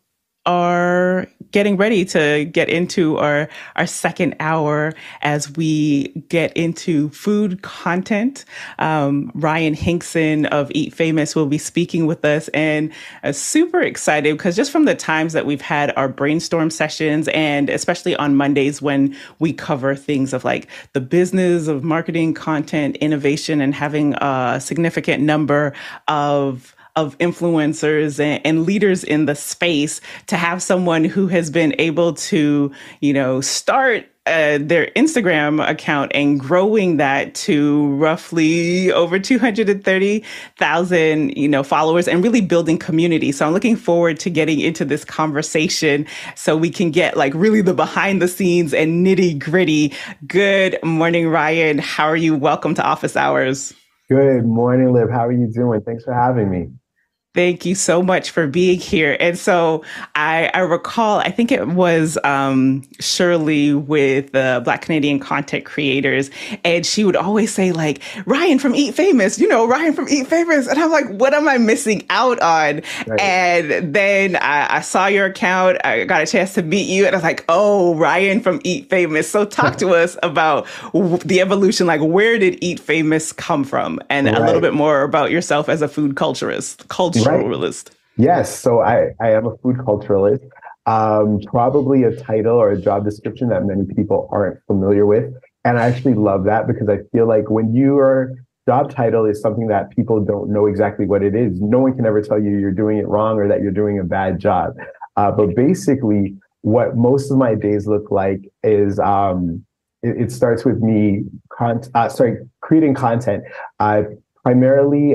our getting ready to get into our second hour as we get into food content. Ryan Hinkson of Eat Famous will be speaking with us, and super excited because just from the times that we've had our brainstorm sessions, and especially on Mondays when we cover things of like the business of marketing, content, innovation, and having a significant number of influencers and leaders in the space, to have someone who has been able to, start their Instagram account and growing that to roughly over 230,000, followers, and really building community. So I'm looking forward to getting into this conversation so we can get like really the behind the scenes and nitty gritty. Good morning, Ryan. How are you? Welcome to Office Hours. Good morning, Liv. How are you doing? Thanks for having me. Thank you so much for being here. And so I recall, I think it was Shirley with the Black Canadian Content Creators, and she would always say like, Ryan from Eat Famous, Ryan from Eat Famous. And I'm like, what am I missing out on? Right. And then I saw your account. I got a chance to meet you, and I was like, oh, Ryan from Eat Famous. So talk to us about the evolution. Like, where did Eat Famous come from? And a little bit more about yourself as a food culturalist. Right. Yes. So I am a food culturalist, probably a title or a job description that many people aren't familiar with. And I actually love that, because I feel like when your job title is something that people don't know exactly what it is, no one can ever tell you you're doing it wrong or that you're doing a bad job. But basically what most of my days look like is, it starts with me creating content. I primarily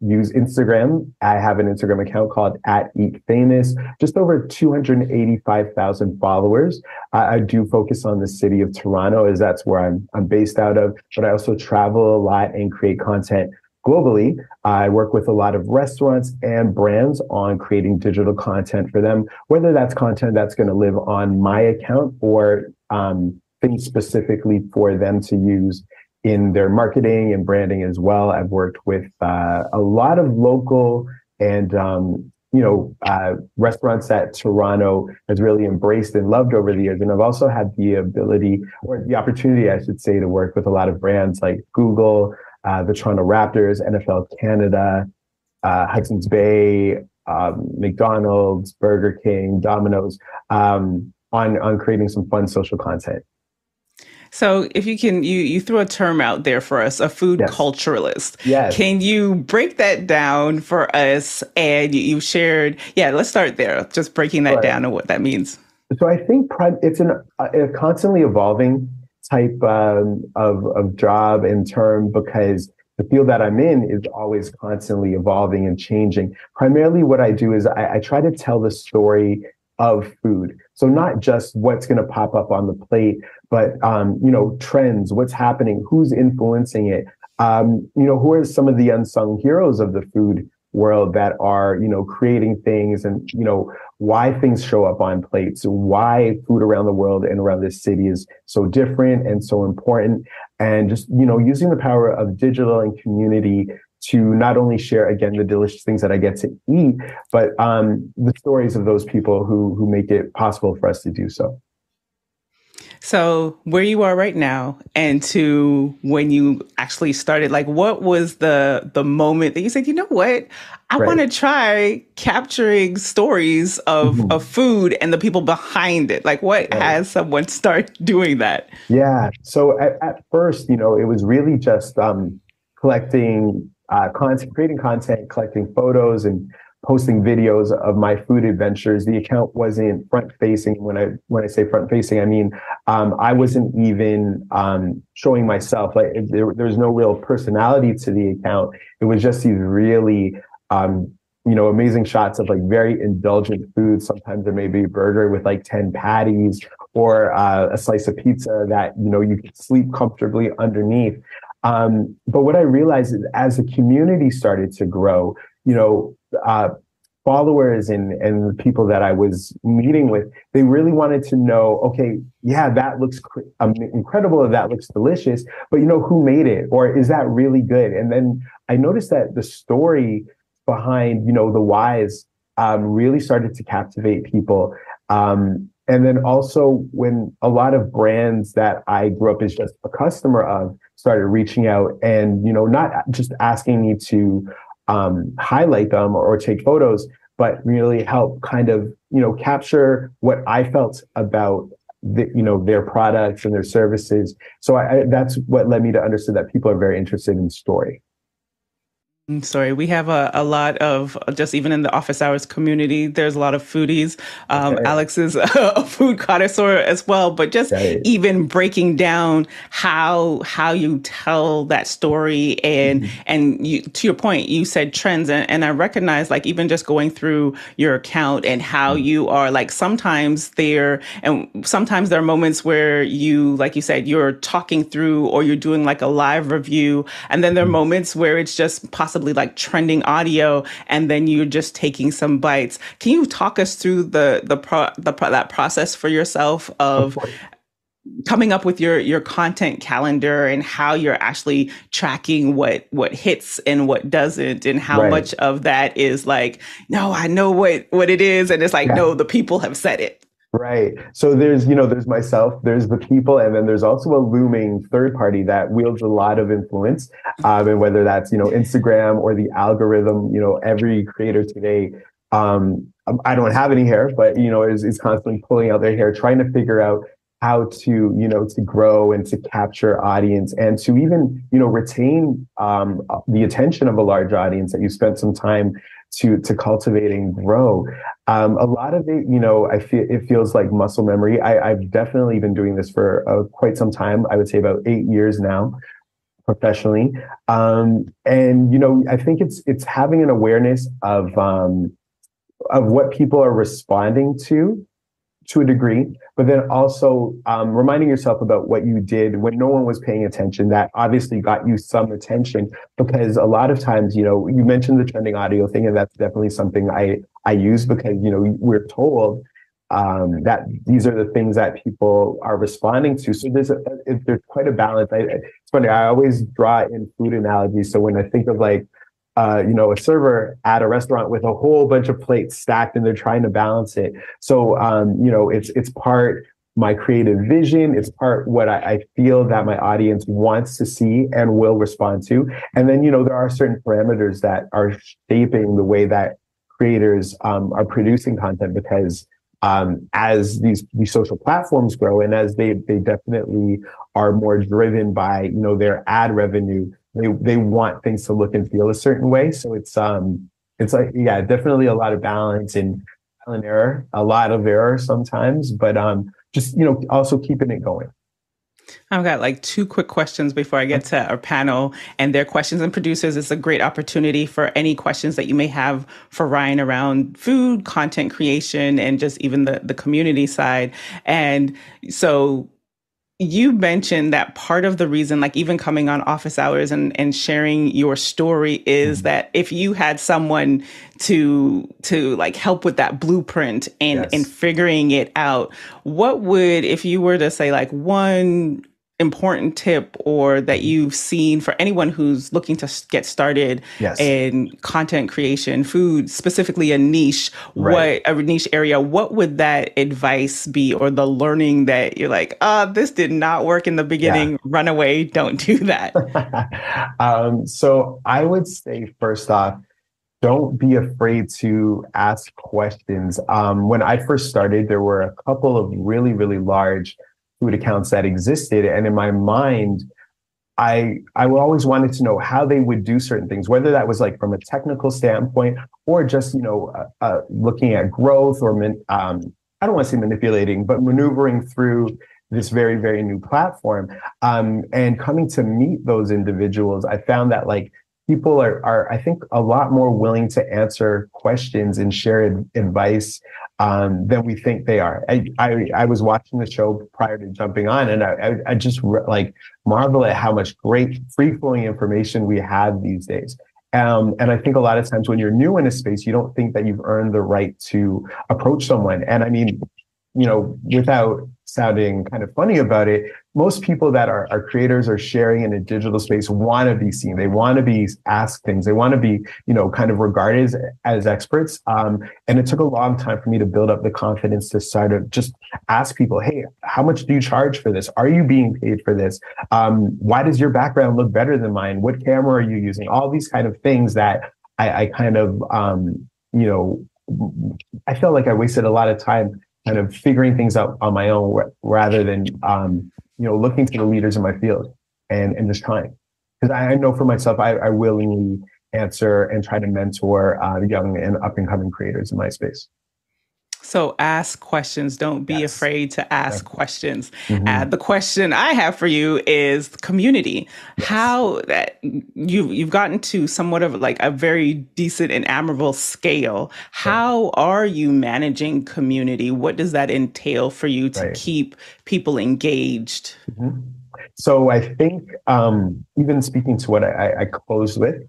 use Instagram. I have an Instagram account called @EatFamous, just over 285,000 followers. I do focus on the city of Toronto, as that's where I'm based out of, but I also travel a lot and create content globally. I work with a lot of restaurants and brands on creating digital content for them, whether that's content that's going to live on my account or things specifically for them to use in their marketing and branding as well. I've worked with a lot of local and restaurants that Toronto has really embraced and loved over the years. And I've also had the opportunity, I should say, to work with a lot of brands like Google, the Toronto Raptors, NFL Canada, Hudson's Bay, McDonald's, Burger King, Domino's, on creating some fun social content. So if you can, you threw a term out there for us, a food culturalist. Yes. Can you break that down for us? And you shared, let's start there, just breaking that down and what that means. So I think it's a constantly evolving type of job and term, because the field that I'm in is always constantly evolving and changing. Primarily what I do is I try to tell the story of food. So not just what's going to pop up on the plate, but, trends, what's happening, who's influencing it, who are some of the unsung heroes of the food world that are, creating things, and, why things show up on plates, why food around the world and around this city is so different and so important. And just, using the power of digital and community to not only share, again, the delicious things that I get to eat, but the stories of those people who make it possible for us to do so. So where you are right now and to when you actually started, like, what was the moment that you said, you know what, I want to try capturing stories of food and the people behind it? Like, what has someone start doing that? Yeah. So at first, you know, it was really just collecting content, creating content, collecting photos and posting videos of my food adventures. The account wasn't front facing. When I say front facing, I mean, I wasn't even showing myself. Like, there's no real personality to the account. It was just these really, you know, amazing shots of like very indulgent food. Sometimes there may be a burger with like 10 patties or a slice of pizza that, you know, you can sleep comfortably underneath. But what I realized is as the community started to grow, you know, followers and the people that I was meeting with, they really wanted to know, okay, yeah, that looks incredible, that looks delicious, but you know, who made it? Or is that really good? And then I noticed that the story behind, you know, the whys really started to captivate people. And then also when a lot of brands that I grew up as just a customer of started reaching out and, you know, not just asking me to highlight them or take photos, but really help kind of, you know, capture what I felt about the, you know, their products and their services. So that's what led me to understand that people are very interested in story. I'm sorry, we have a lot of, just even in the office hours community, there's a lot of foodies. Alex is a food connoisseur as well, but just even breaking down how you tell that story and you, to your point, you said trends, and I recognize, like, even just going through your account and how you are, like, sometimes there are moments where you, like you said, you're talking through or you're doing like a live review, and then there are moments where it's just possibly like trending audio, and then you're just taking some bites. Can you talk us through that process for yourself of coming up with your content calendar and how you're actually tracking what hits and what doesn't, and how much of that is like, no, I know what it is, and it's like, no, the people have said it. Right. So there's, you know, there's myself, there's the people, and then there's also a looming third party that wields a lot of influence. And whether that's, you know, Instagram or the algorithm, you know, every creator today, I don't have any hair, but, you know, is constantly pulling out their hair, trying to figure out how to, you know, to grow and to capture audience and to even, you know, retain the attention of a large audience that you spent some time to cultivate and grow. A lot of it, you know, I feel it feels like muscle memory. I've definitely been doing this for quite some time. I would say about 8 years now, professionally. And you know, I think it's having an awareness of what people are responding to a degree, but then also reminding yourself about what you did when no one was paying attention that obviously got you some attention, because a lot of times, you know, you mentioned the trending audio thing, and that's definitely something I use, because, you know, we're told that these are the things that people are responding to. So there's quite a balance. It's funny, I always draw in food analogies. So when I think of like, you know, a server at a restaurant with a whole bunch of plates stacked and they're trying to balance it. So, you know, it's part my creative vision. It's part what I feel that my audience wants to see and will respond to. And then, you know, there are certain parameters that are shaping the way that creators are producing content, because as these social platforms grow, and as they definitely are more driven by, you know, their ad revenue, they want things to look and feel a certain way. So it's like, yeah, definitely a lot of balance and trial and error, a lot of error sometimes, but just, you know, also keeping it going. I've got like two quick questions before I get to our panel and their questions, and producers, it's a great opportunity for any questions that you may have for Ryan around food, content creation, and just even the community side. And so you mentioned that part of the reason, like even coming on office hours and sharing your story, is that if you had someone to like help with that blueprint and figuring it out, what would, if you were to say like one important tip or that you've seen for anyone who's looking to get started in content creation, food, specifically a niche, what a niche area, what would that advice be or the learning that you're like, this did not work in the beginning, run away, don't do that? So I would say, first off, don't be afraid to ask questions. When I first started, there were a couple of really, really large food accounts that existed. And in my mind, I always wanted to know how they would do certain things, whether that was like from a technical standpoint or just, you know, looking at growth or, I don't want to say manipulating, but maneuvering through this very, very new platform. And coming to meet those individuals, I found that like people are, I think, a lot more willing to answer questions and share advice than we think they are. I was watching the show prior to jumping on, and I just marvel at how much great free-flowing information we have these days. And I think a lot of times when you're new in a space, you don't think that you've earned the right to approach someone. And I mean, you know, without sounding kind of funny about it, most people that are creators or sharing in a digital space want to be seen. They want to be asked things. They want to be, you know, kind of regarded as experts. And it took a long time for me to build up the confidence to sort of just ask people, hey, how much do you charge for this? Are you being paid for this? Why does your background look better than mine? What camera are you using? All these kind of things that I kind of, you know, I felt like I wasted a lot of time kind of figuring things out on my own rather than, you know, looking to the leaders in my field and just trying. Because I know for myself, I willingly answer and try to mentor young and up-and-coming creators in my space. So ask questions. Don't be afraid to ask questions. The question I have for you is community. How that you've gotten to somewhat of like a very decent and admirable scale. How are you managing community? What does that entail for you to keep people engaged? So I think even speaking to what I closed with,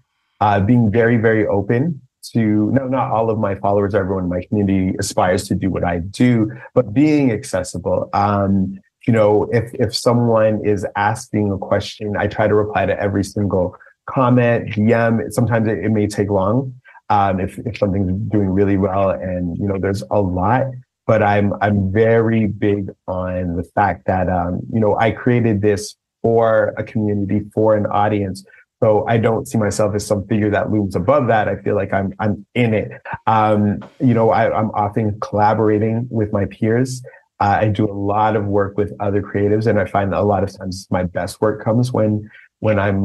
being very, very open. No, not all of my followers, everyone in my community aspires to do what I do, but being accessible. You know, if someone is asking a question, I try to reply to every single comment, DM. Sometimes it may take long if something's doing really well, and you know, there's a lot. But I'm very big on the fact that you know, I created this for a community, for an audience. So I don't see myself as some figure that looms above that. I feel like I'm in it. You know, I'm often collaborating with my peers. I do a lot of work with other creatives, and I find that a lot of times my best work comes when I'm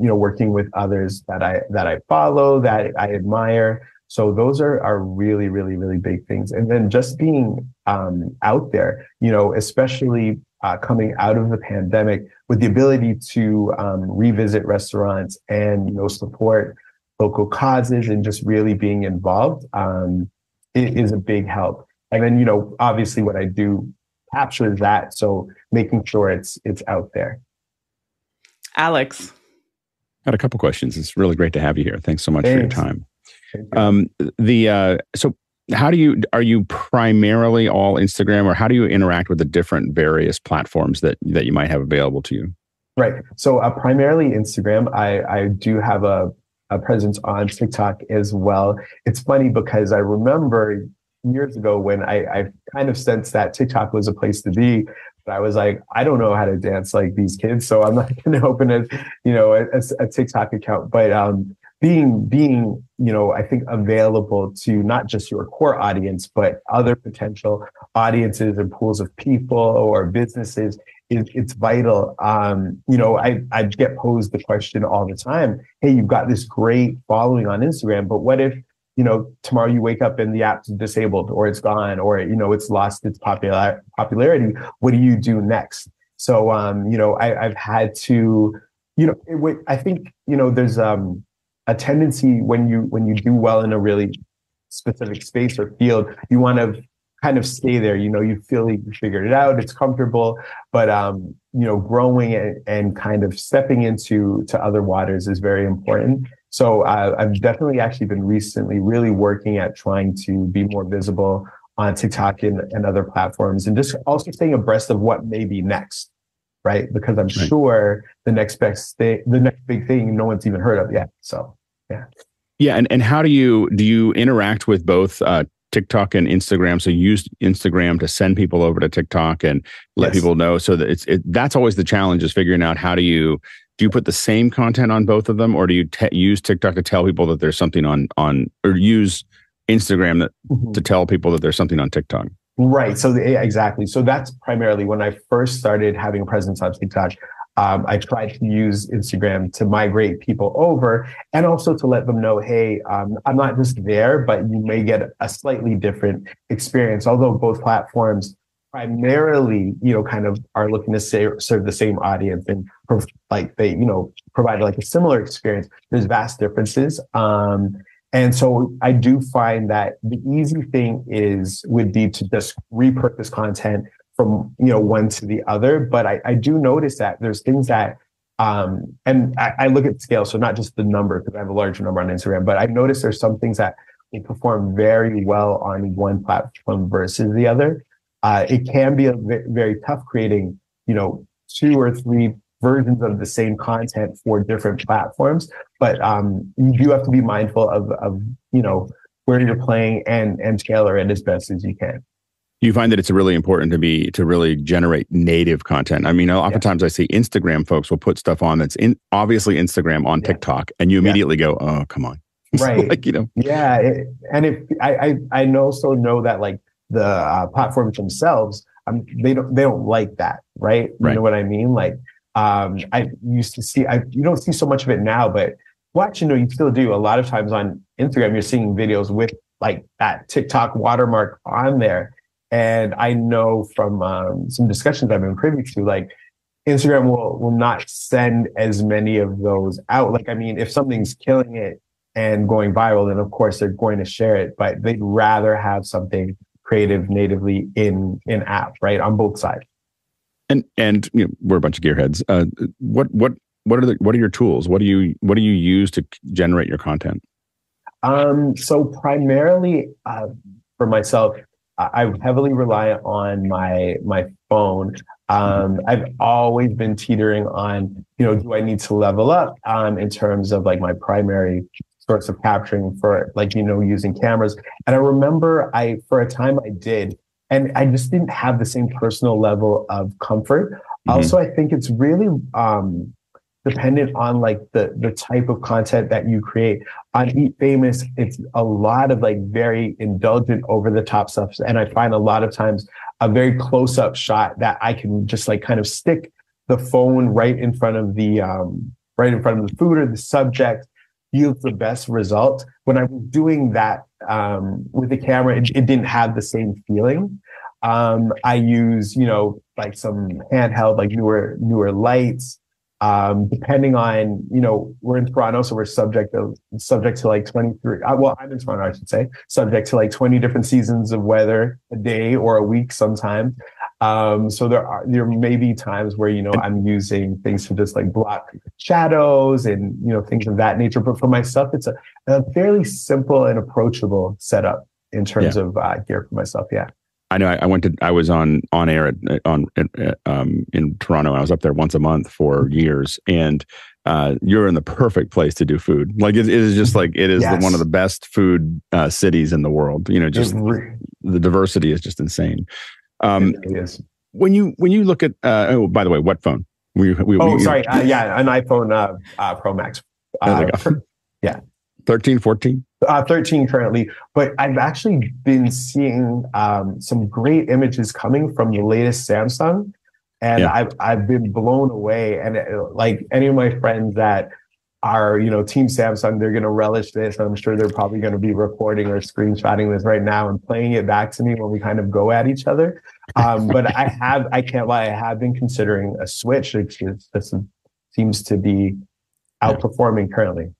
you know, working with others that I follow, that I admire. So those are really, really, really big things. And then just being out there, you know, especially coming out of the pandemic, with the ability to revisit restaurants and, you know, support local causes and just really being involved, it is a big help. And then, you know, obviously what I do captures that, so making sure it's out there. Alex, I had a couple questions. It's really great to have you here. Thanks so much for your time. So how do you, are you primarily all Instagram, or how do you interact with the different various platforms that you might have available to you? Right. So primarily Instagram. I do have a presence on TikTok as well. It's funny because I remember years ago when I kind of sensed that TikTok was a place to be, but I was like, I don't know how to dance like these kids, so I'm not going to open a TikTok account. But being, you know, I think available to not just your core audience, but other potential audiences and pools of people or businesses, it's vital. You know, I get posed the question all the time, hey, you've got this great following on Instagram, but what if, you know, tomorrow you wake up and the app's disabled or it's gone, or, you know, it's lost its popularity. What do you do next? So, you know, I've had to, you know, I think, you know, there's, a tendency when you do well in a really specific space or field, you want to kind of stay there. You know, you feel like you figured it out, it's comfortable, but you know, growing and kind of stepping into other waters is very important. So I've definitely actually been recently really working at trying to be more visible on TikTok and other platforms, and just also staying abreast of what may be next. right? Because I'm sure the next big thing, no one's even heard of yet. So, yeah. Yeah. And how do you interact with both TikTok and Instagram? So use Instagram to send people over to TikTok and let people know. So that that's always the challenge, is figuring out how do you put the same content on both of them, or do you use TikTok to tell people that there's something on, or use Instagram to tell people that there's something on TikTok? Right. So exactly. So that's primarily when I first started having a presence on TikTok. I tried to use Instagram to migrate people over, and also to let them know, hey, I'm not just there, but you may get a slightly different experience. Although both platforms primarily, kind of are looking to serve the same audience and provide like a similar experience, there's vast differences. And so I do find that the easy thing would be to just repurpose content from one to the other. But I do notice that there's things that, and I look at scale, so not just the number, because I have a larger number on Instagram, but I've noticed there's some things that they perform very well on one platform versus the other. It can be very tough creating, two or three versions of the same content for different platforms, but you do have to be mindful of where you're playing and tailor it as best as you can. You find that it's really important to really generate native content. I mean, oftentimes I see Instagram folks will put stuff on that's obviously Instagram on TikTok, and you immediately go, "Oh, come on!" Right? Yeah. I also know that like the platforms themselves, they don't like that, right? You know what I mean? Like. I used to see, you don't see so much of it now, but you still do. A lot of times on Instagram, you're seeing videos with like that TikTok watermark on there. And I know from some discussions I've been privy to, like Instagram will not send as many of those out. Like, I mean, if something's killing it and going viral, then of course they're going to share it, but they'd rather have something creative natively in app, right? On both sides. And we're a bunch of gearheads. What are your tools? What do you use to generate your content? So primarily for myself, I heavily rely on my phone. I've always been teetering on, do I need to level up in terms of like my primary source of capturing for like, using cameras. And I remember for a time I did. And I just didn't have the same personal level of comfort. Mm-hmm. Also, I think it's really dependent on like the type of content that you create. On Eat Famous, it's a lot of like very indulgent, over the top stuff. And I find a lot of times a very close up shot that I can just like kind of stick the phone right in front of the food or the subject yields the best result. When I was doing that with the camera, it didn't have the same feeling. I use, like some handheld, like newer lights, depending on, we're in Toronto, so we're subject to like 23. I'm in Toronto, I should say, subject to like 20 different seasons of weather a day or a week sometimes. So there may be times where, I'm using things to just like block shadows and, things of that nature. But for myself, it's a fairly simple and approachable setup in terms of gear for myself. Yeah. I know I was on air in Toronto. I was up there once a month for years, and you're in the perfect place to do food. Like it is just like, it is one of the best food cities in the world. Just the diversity is just insane. When you look at by the way, what phone? An iPhone Pro Max. There we go. 13, 14? 13 currently, but I've actually been seeing some great images coming from the latest Samsung, and I've been blown away. And like any of my friends that are Team Samsung, they're going to relish this. I'm sure they're probably going to be recording or screenshotting this right now and playing it back to me when we kind of go at each other. But I can't lie, I have been considering a Switch, which seems to be outperforming currently.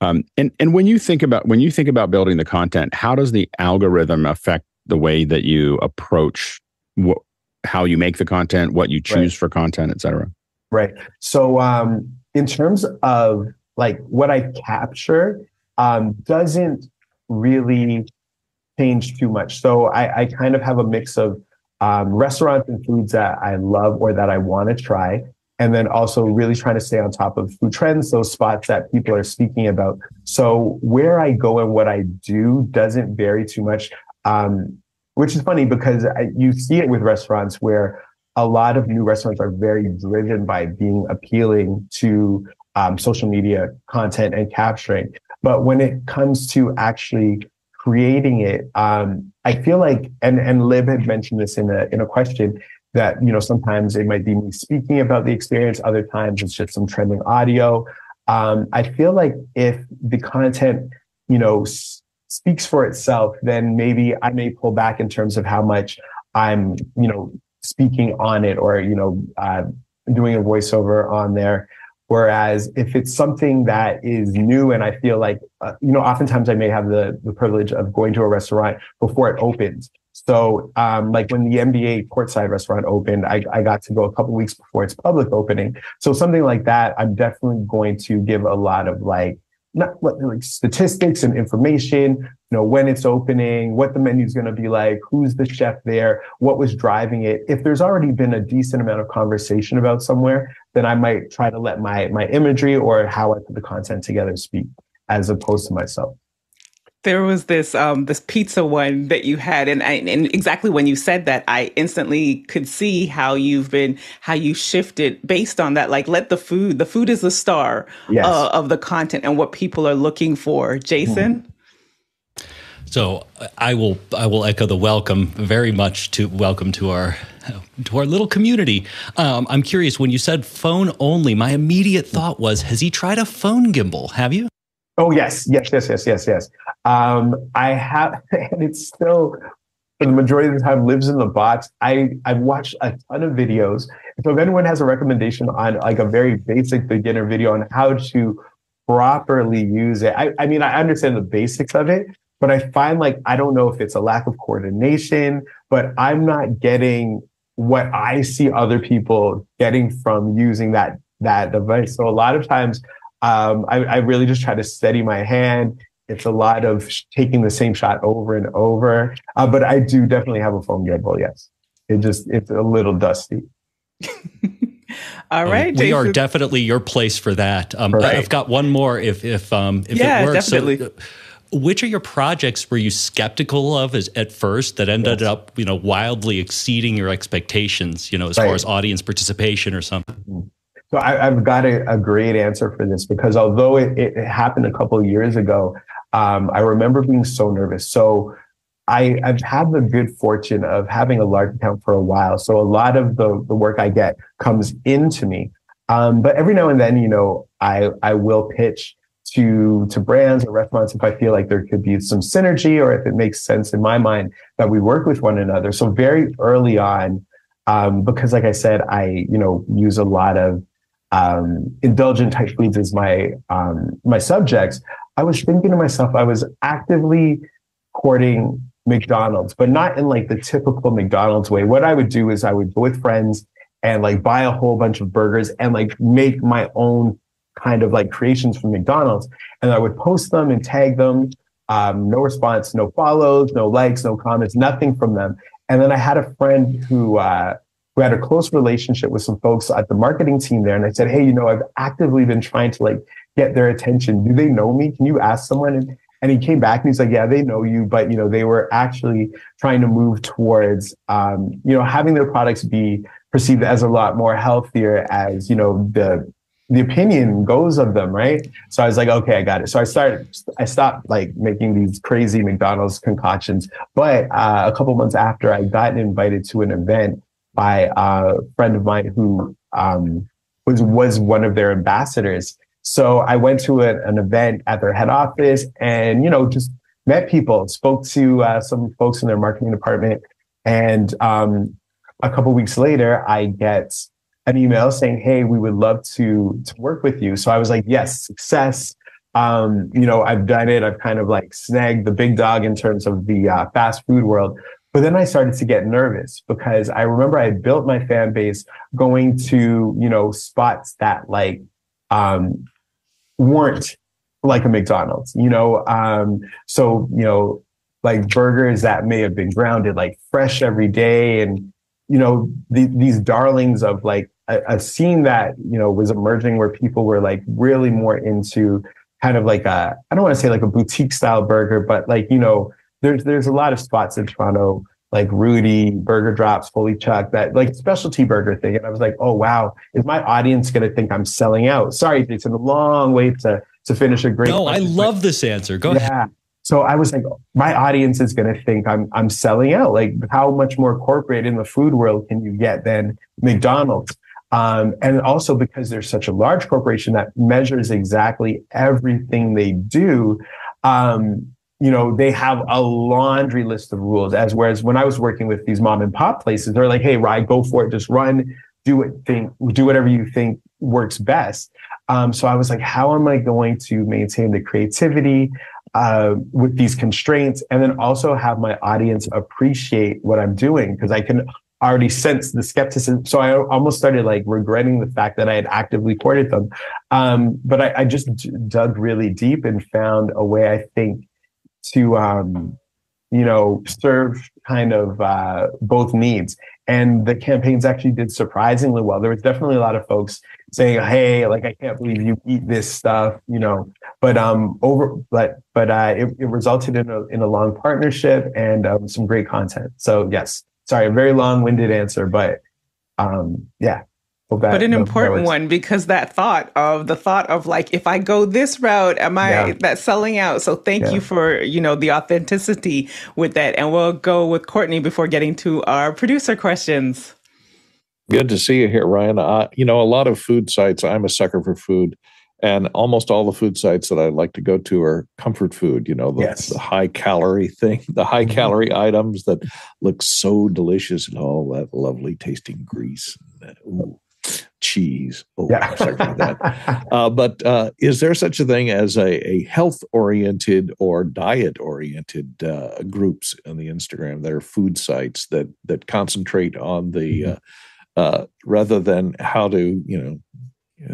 And when you think about building the content, how does the algorithm affect the way that you approach how you make the content, what you choose for content, et cetera? Right. So, in terms of like what I capture, doesn't really change too much. So I kind of have a mix of restaurants and foods that I love or that I want to try. And then also really trying to stay on top of food trends, those spots that people are speaking about. So where I go and what I do doesn't vary too much, which is funny because you see it with restaurants where a lot of new restaurants are very driven by being appealing to social media content and capturing. But when it comes to actually creating it, I feel like, and Lib had mentioned this in a question, that, you know, sometimes it might be me speaking about the experience. Other times it's just some trending audio. I feel like if the content, you know, speaks for itself, then maybe I may pull back in terms of how much I'm, you know, speaking on it or, you know, doing a voiceover on there. Whereas if it's something that is new and I feel like, you know, oftentimes I may have the privilege of going to a restaurant before it opens. So like when the NBA courtside restaurant opened, I got to go a couple weeks before its public opening. So something like that, I'm definitely going to give a lot of like statistics and information, you know, when it's opening, what the menu's going to be like, who's the chef there, what was driving it. If there's already been a decent amount of conversation about somewhere, then I might try to let my imagery or how I put the content together speak as opposed to myself. There was this this pizza one that you had, and exactly when you said that, I instantly could see how you shifted based on that. Like, let the food is the star of the content and what people are looking for. Jason? So I will echo the welcome very much to our little community. I'm curious, when you said phone only, my immediate thought was, has he tried a phone gimbal? Have you? Oh, yes. I have, and it's still, for the majority of the time, lives in the box. I've watched a ton of videos. So if anyone has a recommendation on like a very basic beginner video on how to properly use it, I mean, I understand the basics of it, but I find like, I don't know if it's a lack of coordination, but I'm not getting what I see other people getting from using that device. So a lot of times, I really just try to steady my hand. It's a lot of taking the same shot over and over. But I do definitely have a phone gimbal, yes. It's a little dusty. All right, Jason. We are definitely your place for that. Right. I've got one more if it works. Definitely. So, which are your projects were you skeptical of at first that ended up, you know, wildly exceeding your expectations, you know, as far as audience participation or something? Mm-hmm. So I've got a great answer for this because although it happened a couple of years ago, I remember being so nervous. So I've had the good fortune of having a large account for a while. So a lot of the work I get comes into me. But every now and then, you know, I will pitch to brands or restaurants if I feel like there could be some synergy or if it makes sense in my mind that we work with one another. So very early on, because like I said, I, you know, use a lot of indulgent type foods as my subjects. I was thinking to myself, I was actively courting McDonald's, but not in like the typical McDonald's way. What I would do is I would go with friends and like buy a whole bunch of burgers and like make my own kind of like creations from McDonald's. And I would post them and tag them. No response, no follows, no likes, no comments, nothing from them. And then I had a friend who had a close relationship with some folks at the marketing team there. And I said, hey, you know, I've actively been trying to like get their attention. Do they know me? Can you ask someone? And he came back and he's like, yeah, they know you. But, you know, they were actually trying to move towards, you know, having their products be perceived as a lot more healthier as, you know, the opinion goes of them. Right. So I was like, okay, I got it. So I stopped like making these crazy McDonald's concoctions. But a couple months after, I got invited to an event by a friend of mine who was one of their ambassadors. So I went to an event at their head office and, you know, just met people, spoke to some folks in their marketing department. And a couple weeks later, I get an email saying, hey, we would love to work with you. So I was like, yes, success. You know, I've done it. I've kind of like snagged the big dog in terms of the fast food world. But then I started to get nervous because I remember I had built my fan base going to, you know, spots that like weren't like a McDonald's, you know. So, you know, like burgers that may have been grounded, like fresh every day. And, you know, these darlings of like a scene that, you know, was emerging where people were like really more into kind of like a, I don't want to say like a boutique style burger, but like, you know, there's a lot of spots in Toronto, like Rudy, Burger Drops, Fully Chuck, that like specialty burger thing. And I was like, oh, wow, is my audience going to think I'm selling out? Sorry, Jason, a long way to finish a great. No, I love this answer. Go ahead. Yeah. So I was like, my audience is going to think I'm selling out. Like, how much more corporate in the food world can you get than McDonald's? And also because there's such a large corporation that measures exactly everything they do, you know, they have a laundry list of rules. As whereas when I was working with these mom and pop places, they're like, hey, Ryan, go for it. Just run, do whatever you think works best. So I was like, how am I going to maintain the creativity with these constraints, and then also have my audience appreciate what I'm doing, because I can already sense the skepticism. So I almost started like regretting the fact that I had actively courted them. But I just dug really deep and found a way, I think, to you know, serve kind of both needs. And the campaigns actually did surprisingly well. There was definitely a lot of folks saying, "Hey, like I can't believe you eat this stuff," you know. But it resulted in a long partnership and some great content. So yes, sorry, a very long-winded answer, but yeah. But an important one, because the thought of like, if I go this route, am I that's selling out? So thank you for, you know, the authenticity with that. And we'll go with Courtney before getting to our producer questions. Good to see you here, Ryan. You know, a lot of food sites, I'm a sucker for food, and almost all the food sites that I like to go to are comfort food, you know, the high calorie thing, the high calorie items that look so delicious and all that lovely tasting grease. Ooh. Cheese. Oh, yeah. That. But is there such a thing as a health-oriented or diet-oriented groups on the Instagram that are food sites that concentrate on the rather than how to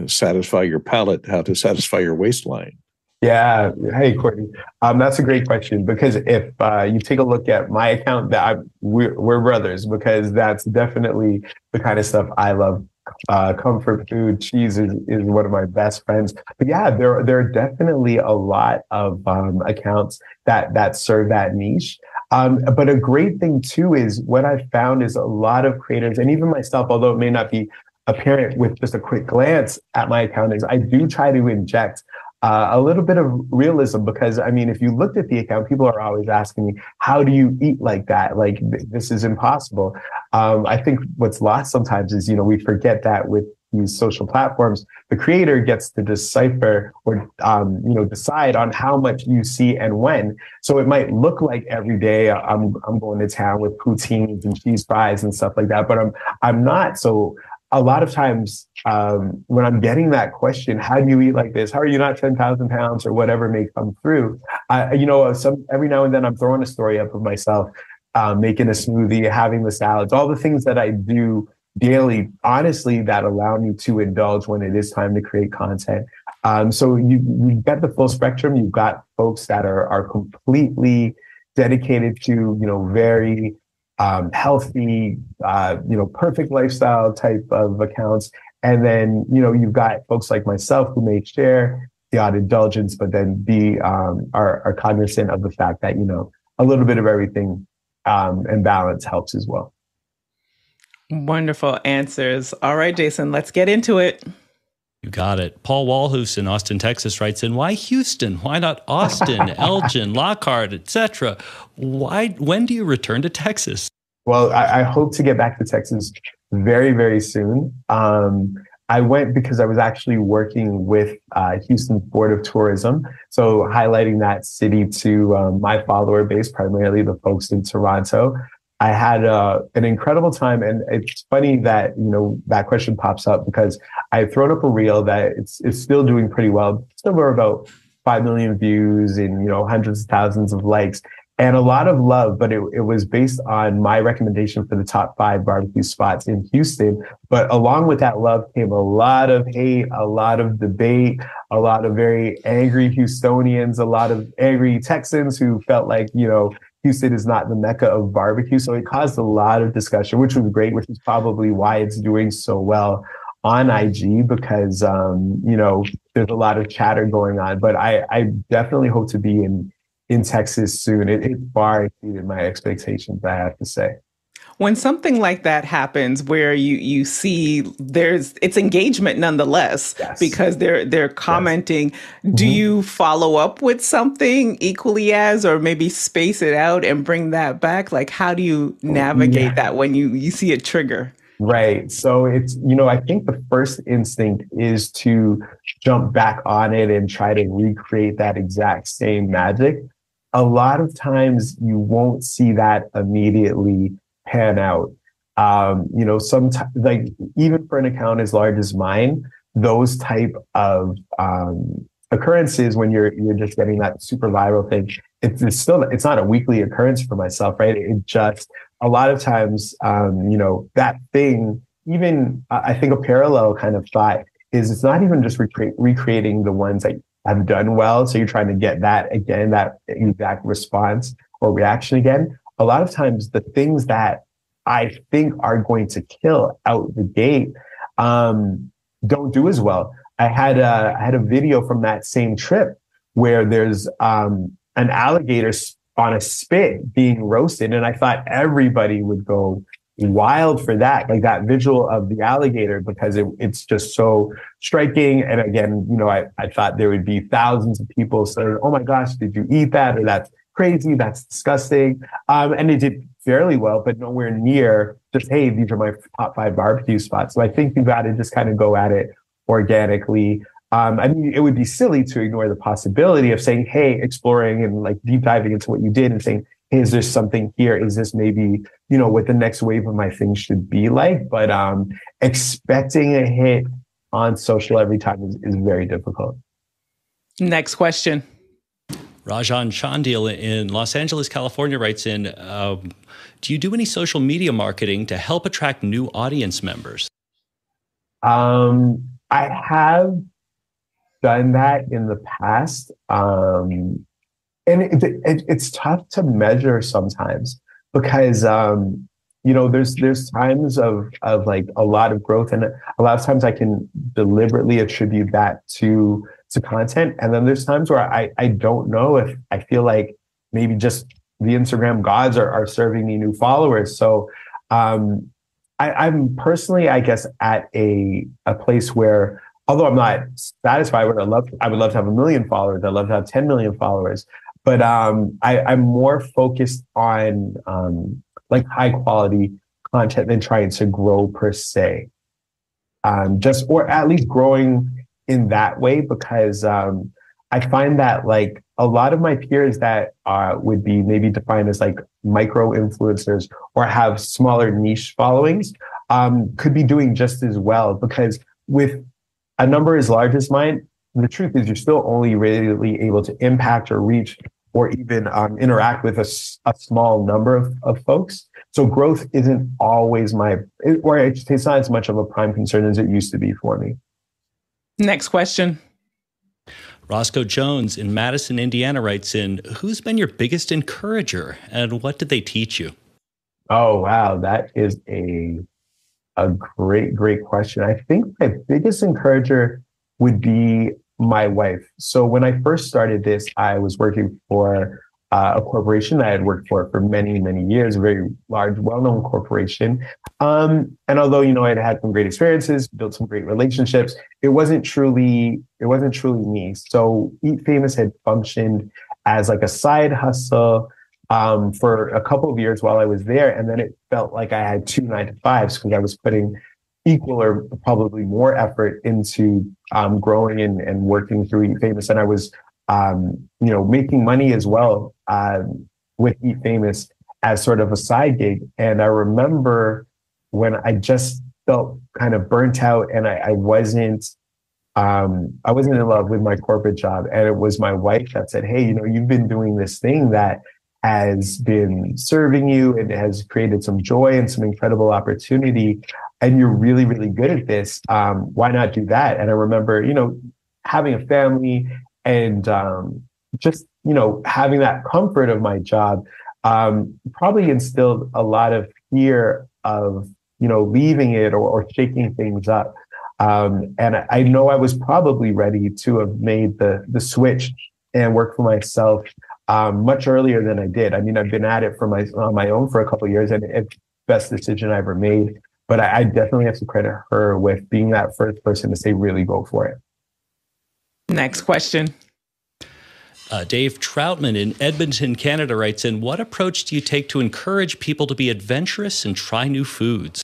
satisfy your palate, how to satisfy your waistline? Yeah. Hey, Courtney. That's a great question, because if you take a look at my account, that we're brothers, because that's definitely the kind of stuff I love. Comfort food, cheese is one of my best friends. But yeah, there are definitely a lot of accounts that serve that niche. But a great thing too is what I've found is a lot of creators, and even myself, although it may not be apparent with just a quick glance at my account, is I do try to inject a little bit of realism, because I mean, if you looked at the account, people are always asking me, how do you eat like that? Like this is impossible. I think what's lost sometimes is, you know, we forget that with these social platforms, the creator gets to decipher or, you know, decide on how much you see and when. So it might look like every day I'm going to town with poutines and cheese fries and stuff like that, but I'm not. So a lot of times when I'm getting that question, how do you eat like this? How are you not 10,000 pounds or whatever may come through? You know, every now and then I'm throwing a story up of myself, making a smoothie, having the salads, all the things that I do daily, honestly, that allow me to indulge when it is time to create content. So you've got the full spectrum. You've got folks that are completely dedicated to, you know, very healthy, you know, perfect lifestyle type of accounts. And then, you know, you've got folks like myself who may share the odd indulgence, but then are cognizant of the fact that, you know, a little bit of everything and balance helps as well. Wonderful answers. All right, Jason, let's get into it. You got it. Paul Walhouse in Austin, Texas writes in, why Houston? Why not Austin, Elgin, Lockhart, etc.? When do you return to Texas? Well, I hope to get back to Texas very, very soon. I went because I was actually working with Houston Board of Tourism. So highlighting that city to my follower base, primarily the folks in Toronto. I had an incredible time, and it's funny that, you know, that question pops up because I thrown up a reel that it's still doing pretty well, somewhere about 5 million views and, you know, hundreds of thousands of likes and a lot of love. But it was based on my recommendation for the top 5 barbecue spots in Houston. But along with that love came a lot of hate, a lot of debate, a lot of very angry Houstonians, a lot of angry Texans who felt like, you know, Houston is not the mecca of barbecue. So it caused a lot of discussion, which was great, which is probably why it's doing so well on IG, because, you know, there's a lot of chatter going on. But I definitely hope to be in Texas soon. It far exceeded my expectations, I have to say. When something like that happens, where you see it's engagement nonetheless, yes, because they're commenting, yes, do you follow up with something equally as, or maybe space it out and bring that back? Like, how do you navigate that when you see a trigger? Right. So it's, you know, I think the first instinct is to jump back on it and try to recreate that exact same magic. A lot of times you won't see that immediately pan out. You know, sometimes, like, even for an account as large as mine, those type of occurrences, when you're just getting that super viral thing, it's not a weekly occurrence for myself, right? It just, a lot of times, you know, that thing, even I think a parallel kind of thought is, it's not even just recreating the ones that have done well. So you're trying to get that again, that exact response or reaction again. A lot of times the things that I think are going to kill out the gate don't do as well. I had a video from that same trip where there's an alligator on a spit being roasted, and I thought everybody would go wild for that, like that visual of the alligator, because it's just so striking. And again, you know, I thought there would be thousands of people saying, "Oh my gosh, did you eat that?" or "That's crazy, that's disgusting." And it did fairly well, but nowhere near just, "Hey, these are my top 5 barbecue spots." So I think you got to just kind of go at it organically. I mean, it would be silly to ignore the possibility of saying, hey, exploring and like deep diving into what you did and saying, hey, is there something here? Is this maybe, you know, what the next wave of my thing should be like? But expecting a hit on social every time is very difficult. Next question. Rajan Chandil in Los Angeles, California writes in, do you do any social media marketing to help attract new audience members? I have done that in the past. And it's tough to measure sometimes because, you know, there's times of like a lot of growth, and a lot of times I can deliberately attribute that to content. And then there's times where I don't know if I feel like maybe just the Instagram gods are serving me new followers. So I'm personally, I guess, at a place where, although I'm not satisfied with, I would love to have 1 million followers. I'd love to have 10 million followers. But I'm more focused on like high quality content than trying to grow per se. Just, or at least growing in that way, because I find that like a lot of my peers that would be maybe defined as like micro influencers or have smaller niche followings could be doing just as well, because with a number as large as mine, the truth is you're still only really able to impact or reach or even interact with a small number of folks. So growth isn't always it's not as much of a prime concern as it used to be for me. Next question. Roscoe Jones in Madison, Indiana writes in, who's been your biggest encourager and what did they teach you? Oh, wow. That is a great, great question. I think my biggest encourager would be my wife. So when I first started this, I was working for a corporation that I had worked for many, many years, a very large, well-known corporation. And although, you know, I'd had some great experiences, built some great relationships, it wasn't truly me. So Eat Famous had functioned as like a side hustle for a couple of years while I was there. And then it felt like I had 2 9-to-5s because I was putting equal or probably more effort into growing and working through Eat Famous. And I was you know, making money as well with Eat Famous as sort of a side gig. And I remember when I just felt kind of burnt out and I wasn't in love with my corporate job. And it was my wife that said, hey, you know, you've been doing this thing that has been serving you and has created some joy and some incredible opportunity. And you're really, really good at this. Why not do that? And I remember, you know, having a family and just, you know, having that comfort of my job probably instilled a lot of fear of, you know, leaving it or shaking things up. And I know I was probably ready to have made the switch and work for myself much earlier than I did. I mean, I've been at it for on my own for a couple of years, and it's the best decision I ever made. But I definitely have to credit her with being that first person to say, really go for it. Next question. Dave Troutman in Edmonton, Canada writes in, what approach do you take to encourage people to be adventurous and try new foods?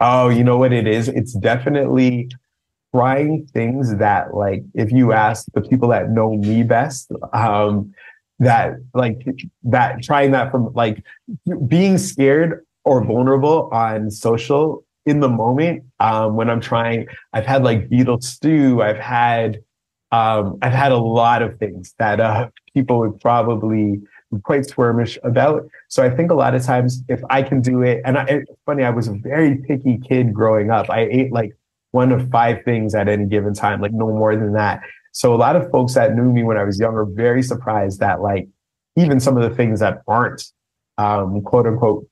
Oh, you know what it is? It's definitely trying things that, like, if you ask the people that know me best, trying that from, like, being scared or vulnerable on social in the moment. When I'm trying, I've had like beetle stew. I've had a lot of things that people would probably be quite squirmish about. So I think a lot of times if I can do it, and it's funny, I was a very picky kid growing up. I ate like one of five things at any given time, like no more than that. So a lot of folks that knew me when I was younger, very surprised that like even some of the things that aren't quote unquote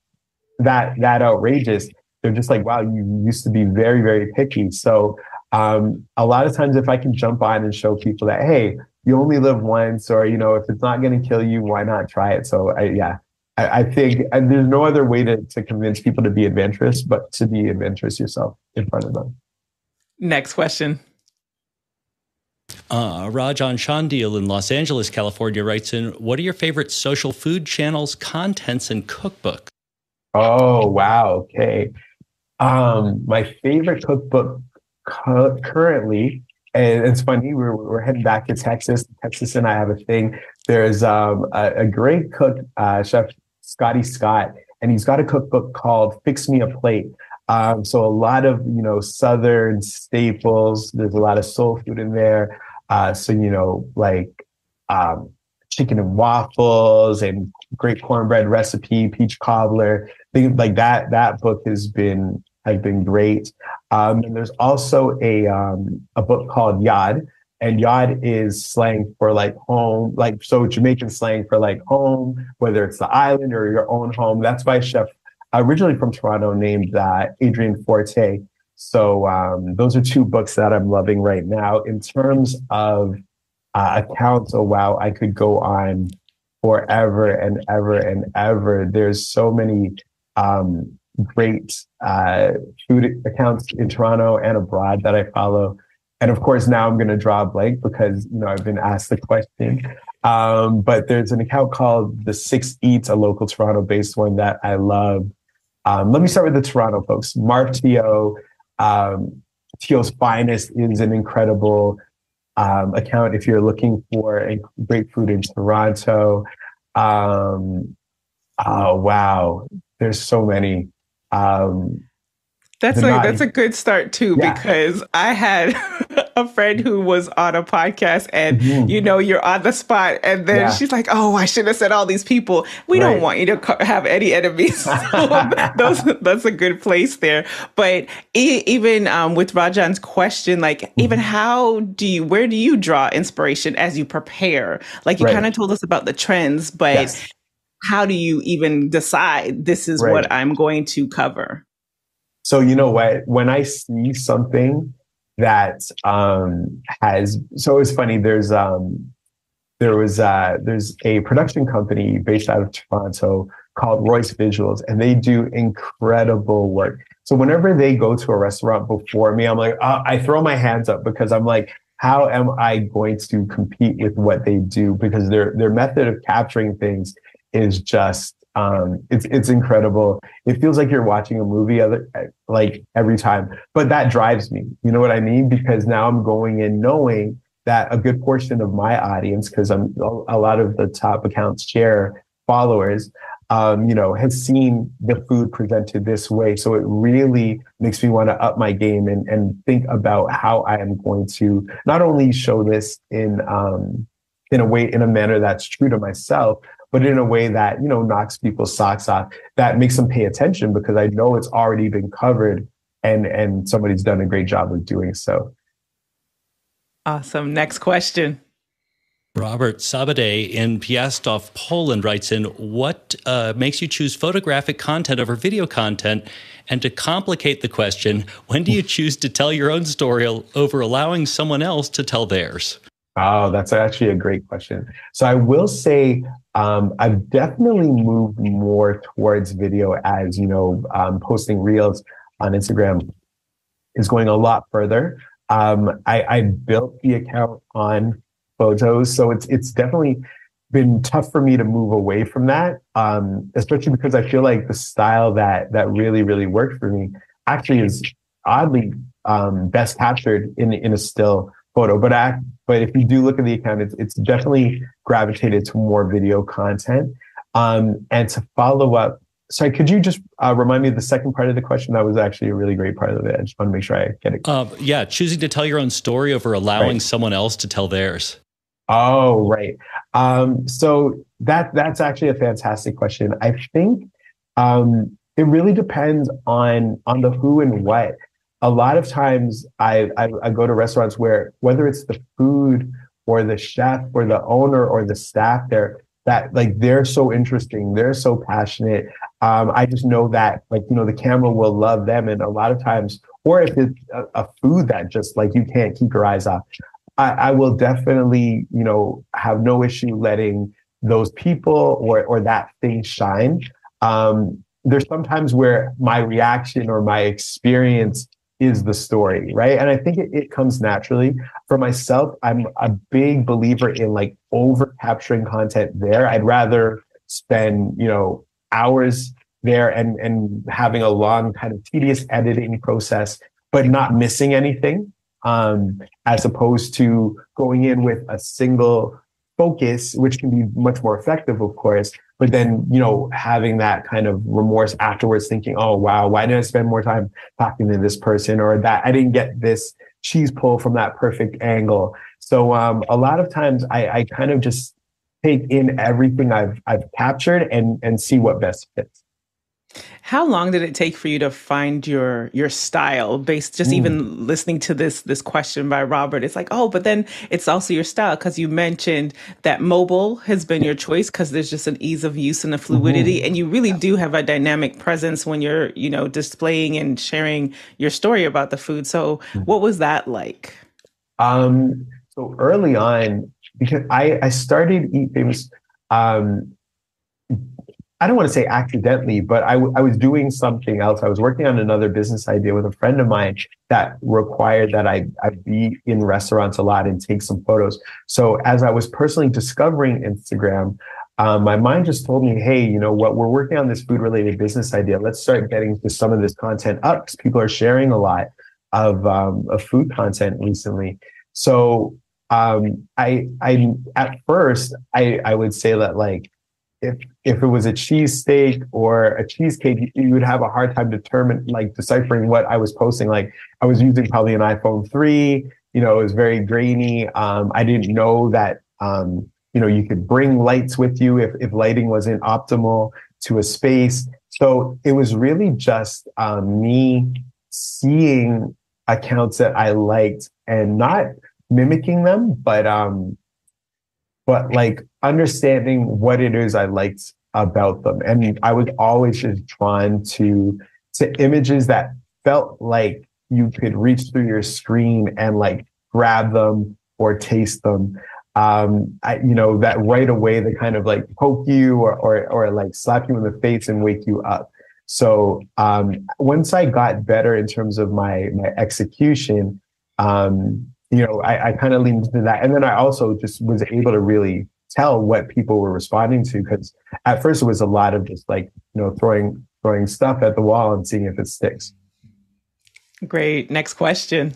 that outrageous, they're just like, wow, you used to be very, very picky. So a lot of times if I can jump on and show people that, hey, you only live once, or, you know, if it's not going to kill you, why not try it? So I think, and there's no other way to convince people to be adventurous, but to be adventurous yourself in front of them. Next question. Rajan Shandiel in Los Angeles, California writes in, what are your favorite social food channels, contents, and cookbook? Oh, wow. Okay. My favorite cookbook currently, and it's funny, we're heading back to Texas. Texas and I have a thing. There's a great cook, Chef Scotty Scott, and he's got a cookbook called Fix Me a Plate. So a lot of, you know, Southern staples. There's a lot of soul food in there. So, you know, like chicken and waffles and great cornbread recipe, peach cobbler, things like that. That book has been great. And there's also a book called Yod, and Yod is slang for like home, like, so Jamaican slang for like home, whether it's the island or your own home. That's by Chef, originally from Toronto, named Adrian Forte. So those are two books that I'm loving right now. In terms of accounts, oh wow, I could go on forever and ever and ever. There's so many great food accounts in Toronto and abroad that I follow. And of course, now I'm going to draw a blank because, you know, I've been asked the question. But there's an account called The Six Eats, a local Toronto-based one that I love. Let me start with the Toronto folks. Marv Teo, Teo's Finest is an incredible account if you're looking for a great food in Toronto. Oh, wow. There's so many. That's a good start too, yeah. Because I had a friend who was on a podcast and, mm-hmm. you know, you're on the spot and then she's like, oh, I should have said all these people. We don't want you to have any enemies. So that's a good place there. But even with Rajan's question, like, mm-hmm. even where do you draw inspiration as you prepare? Like, you kind of told us about the trends, but how do you even decide this is what I'm going to cover? So, you know what, when I see something that so it's funny, there's a production company based out of Toronto called Royce Visuals, and they do incredible work. So whenever they go to a restaurant before me, I'm like, I throw my hands up because I'm like, how am I going to compete with what they do? Because their method of capturing things is just, it's incredible. It feels like you're watching a movie like every time, but that drives me. You know what I mean? Because now I'm going in knowing that a good portion of my audience, because I'm a lot of the top accounts share followers, you know, has seen the food presented this way. So it really makes me want to up my game and think about how I am going to not only show this in a manner that's true to myself, but in a way that, you know, knocks people's socks off, that makes them pay attention because I know it's already been covered and somebody's done a great job of doing so. Awesome. Next question. Robert Sabade in Piastow, Poland writes in, what makes you choose photographic content over video content? And to complicate the question, when do you choose to tell your own story over allowing someone else to tell theirs? Oh, that's actually a great question. So I will say I've definitely moved more towards video as, you know, posting reels on Instagram is going a lot further. I built the account on photos, so it's definitely been tough for me to move away from that, especially because I feel like the style that really worked for me actually is oddly best captured in a still photo. But if you do look at the account, it's definitely gravitated to more video content. And to follow up, sorry, could you just remind me of the second part of the question? That was actually a really great part of it. I just want to make sure I get it. Yeah, choosing to tell your own story over allowing someone else to tell theirs. Oh, right. So that's actually a fantastic question. I think it really depends on the who and what. A lot of times I go to restaurants where, whether it's the food or the chef or the owner or the staff there, that like they're so interesting, they're so passionate. I just know that, like, you know, the camera will love them. And a lot of times, or if it's a food that just like you can't keep your eyes off, I will definitely, you know, have no issue letting those people or that thing shine. There's sometimes where my reaction or my experience is the story, right? And I think it comes naturally. For myself, I'm a big believer in like over capturing content there. I'd rather spend, you know, hours there and having a long kind of tedious editing process, but not missing anything, as opposed to going in with a single focus, which can be much more effective, of course, but then, you know, having that kind of remorse afterwards, thinking, oh, wow, why did I spend more time talking to this person, or that I didn't get this cheese pull from that perfect angle. So a lot of times I kind of just take in everything I've captured and see what best fits. How long did it take for you to find your style based, just even listening to this question by Robert? It's like, oh, but then it's also your style, because you mentioned that mobile has been your choice because there's just an ease of use and a fluidity. And you really do have a dynamic presence when you're, you know, displaying and sharing your story about the food. So what was that like? So early on, because I started Eat Famous, I don't want to say accidentally, but I was doing something else. I was working on another business idea with a friend of mine that required that I be in restaurants a lot and take some photos. So as I was personally discovering Instagram, my mind just told me, hey, you know what, we're working on this food-related business idea. Let's start getting to some of this content up, because people are sharing a lot of food content recently. So I at first, I would say that, like, if it was a cheesesteak or a cheesecake, you would have a hard time deciphering what I was posting. Like, I was using probably an iPhone 3, you know, it was very grainy. I didn't know that, you know, you could bring lights with you if lighting wasn't optimal to a space. So it was really just me seeing accounts that I liked and not mimicking them, but like understanding what it is I liked about them. And I was always just drawn to images that felt like you could reach through your screen and like grab them or taste them. You know, that right away, they kind of like poke you or like slap you in the face and wake you up. So once I got better in terms of my execution, you know, I kind of leaned into that. And then I also just was able to really tell what people were responding to, because at first it was a lot of just like, you know, throwing stuff at the wall and seeing if it sticks. Great. Next question.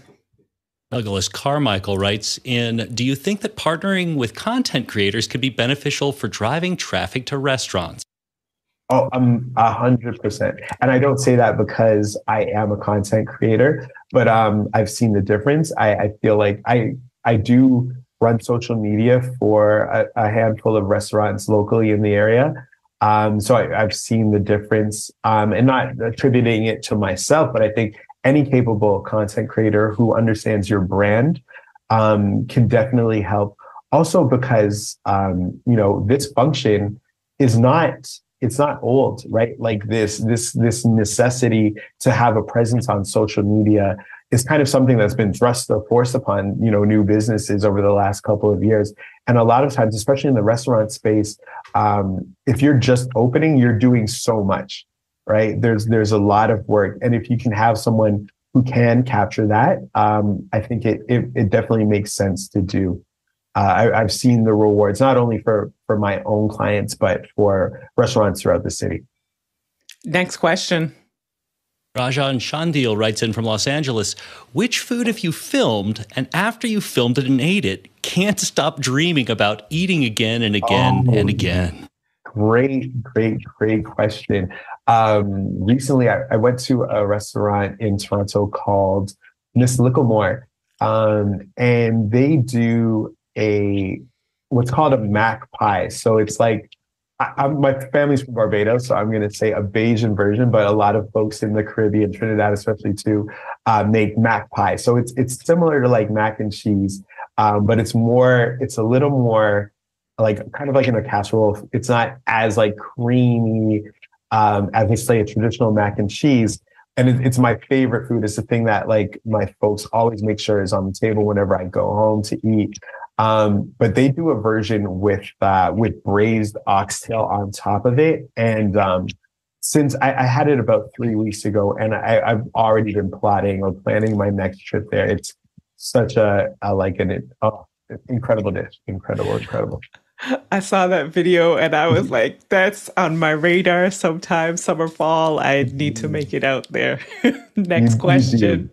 Douglas Carmichael writes in, do you think that partnering with content creators could be beneficial for driving traffic to restaurants? Oh, 100%. And I don't say that because I am a content creator, but I've seen the difference. I feel like I do run social media for a handful of restaurants locally in the area. So I've seen the difference, and not attributing it to myself, but I think any capable content creator who understands your brand can definitely help. Also because, you know, this function is not, it's not old, right? Like this necessity to have a presence on social media is kind of something that's been forced upon, you know, new businesses over the last couple of years. And a lot of times, especially in the restaurant space, if you're just opening, you're doing so much, right? There's a lot of work. And if you can have someone who can capture that, I think it definitely makes sense to do. I've seen the rewards, not only for my own clients, but for restaurants throughout the city. Next question. Rajan Shandil writes in from Los Angeles, which food if you filmed and after you filmed it and ate it, can't stop dreaming about eating again and again and again? Great question. Recently, I went to a restaurant in Toronto called Miss Licklemore, and they do what's called a mac pie. So it's like, my family's from Barbados, so I'm going to say a Bajan version, but a lot of folks in the Caribbean, Trinidad especially too, make mac pie. So it's similar to like mac and cheese, but it's a little more like kind of like in a casserole. It's not as like creamy as they say a traditional mac and cheese. And it's my favorite food. It's the thing that like my folks always make sure is on the table whenever I go home to eat. But they do a version with braised oxtail on top of it. And since I had it about 3 weeks ago, and I've already been planning my next trip there. It's such incredible dish. Incredible. I saw that video and I was like, that's on my radar sometime, summer, fall. I need to make it out there. Next question.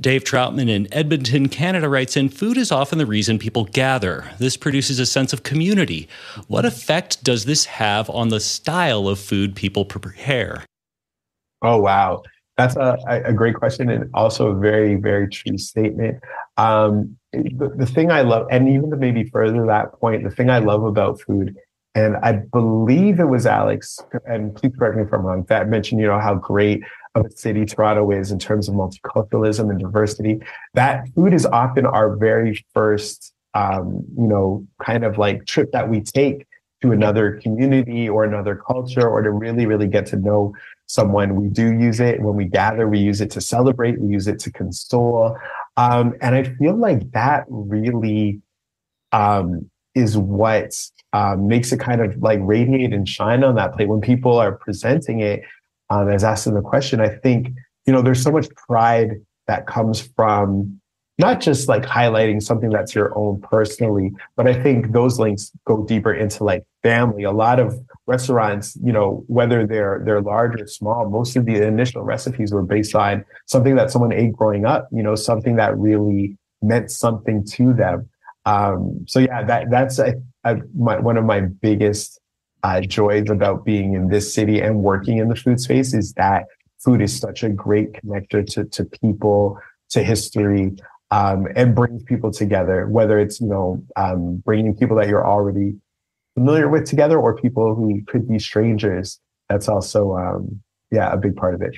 Dave Troutman in Edmonton, Canada writes in, food is often the reason people gather. This produces a sense of community. What effect does this have on the style of food people prepare? Oh, wow. That's a great question, and also a very, very true statement. The thing I love, and even to maybe further that point, the thing I love about food, and I believe it was Alex, and please correct me if I'm wrong, that mentioned, you know, how great of a city Toronto is in terms of multiculturalism and diversity, that food is often our very first, you know, kind of like trip that we take to another community or another culture, or to really, really get to know someone. We do use it when we gather, we use it to celebrate, we use it to console. And I feel like that really is what makes it kind of like radiate and shine on that plate. When people are presenting it, as asking the question, I think, you know, there's so much pride that comes from not just like highlighting something that's your own personally, but I think those links go deeper into like family. A lot of restaurants, you know, whether they're large or small, most of the initial recipes were based on something that someone ate growing up, you know, something that really meant something to them. So yeah, one of my biggest joys about being in this city and working in the food space is that food is such a great connector to people, to history, and brings people together, whether it's, you know, bringing people that you're already familiar with together or people who could be strangers. That's also, a big part of it.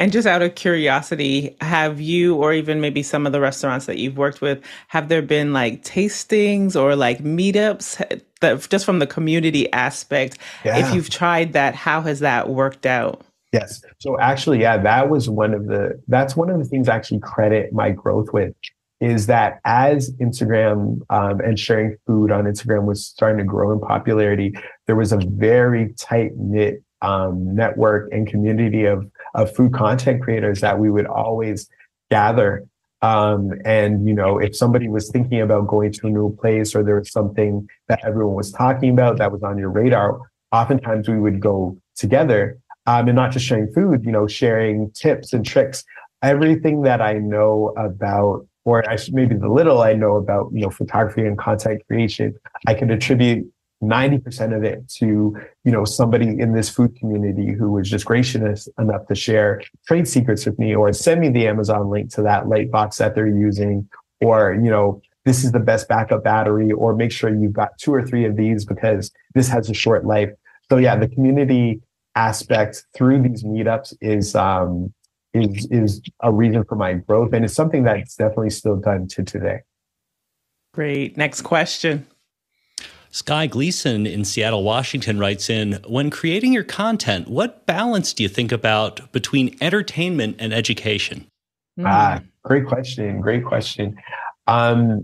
And just out of curiosity, have you, or even maybe some of the restaurants that you've worked with, have there been like tastings or like meetups that just from the community aspect? Yeah. If you've tried that, how has that worked out? Yes. So actually, yeah, that's one of the things I actually credit my growth with, is that as Instagram and sharing food on Instagram was starting to grow in popularity, there was a very tight knit network and community of food content creators that we would always gather. And, you know, if somebody was thinking about going to a new place, or there was something that everyone was talking about that was on your radar, oftentimes we would go together, and not just sharing food, you know, sharing tips and tricks, everything that I know about, or maybe the little I know about, you know, photography and content creation, I can attribute 90% of it to, you know, somebody in this food community who was just gracious enough to share trade secrets with me, or send me the Amazon link to that light box that they're using, or, you know, this is the best backup battery, or make sure you've got 2 or 3 of these because this has a short life. So yeah, the community aspect through these meetups is a reason for my growth, and it's something that's definitely still done to today. Great. Next question. Sky Gleason in Seattle, Washington writes in, when creating your content, what balance do you think about between entertainment and education? Great question. Great question. You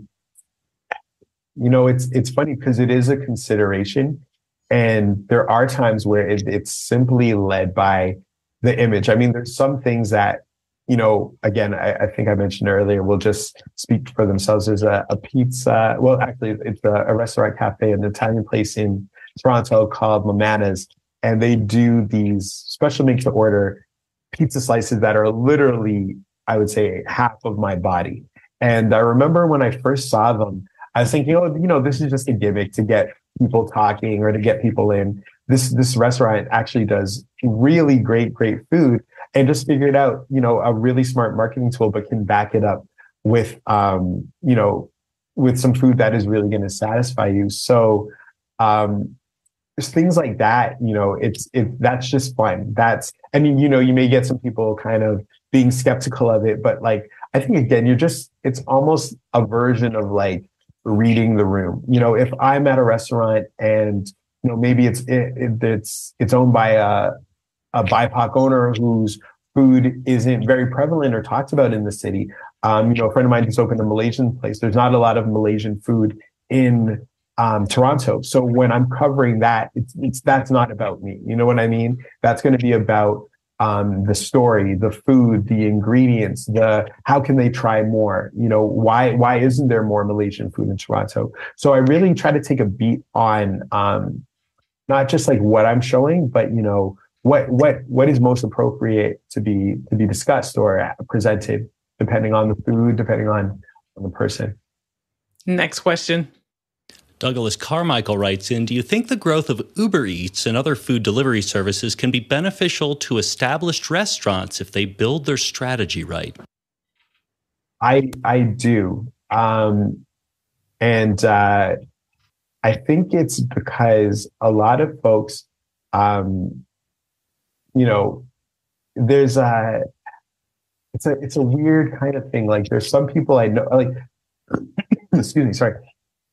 know, it's funny because it is a consideration. And there are times where it's simply led by the image. I mean, there's some things that, you know, again, I think I mentioned earlier, will just speak for themselves. There's a pizza. Well, actually, it's a restaurant cafe, an Italian place in Toronto called Mamana's. And they do these special make to order pizza slices that are literally, I would say, half of my body. And I remember when I first saw them, I was thinking, oh, you know, this is just a gimmick to get people talking or to get people in. This restaurant actually does really great food, and just figured out, you know, a really smart marketing tool, but can back it up with, you know, with some food that is really going to satisfy you. So there's things like that, you know, that's just fun. I mean, you know, you may get some people kind of being skeptical of it, but like, I think again, it's almost a version of like reading the room. You know, if I'm at a restaurant and, you know, maybe it's owned by a BIPOC owner whose food isn't very prevalent or talked about in the city. You know, a friend of mine just opened a Malaysian place. There's not a lot of Malaysian food in Toronto. So when I'm covering that, that's not about me. You know what I mean? That's going to be about the story, the food, the ingredients, the how can they try more? You know, why isn't there more Malaysian food in Toronto? So I really try to take a beat on not just like what I'm showing, but you know, what is most appropriate to be discussed or presented, depending on the food, depending on the person. Next question. Douglas Carmichael writes in, do you think the growth of Uber Eats and other food delivery services can be beneficial to established restaurants if they build their strategy right? I do. And I think it's because a lot of folks, you know, there's it's a weird kind of thing. Like there's some people I know, like, excuse me, sorry.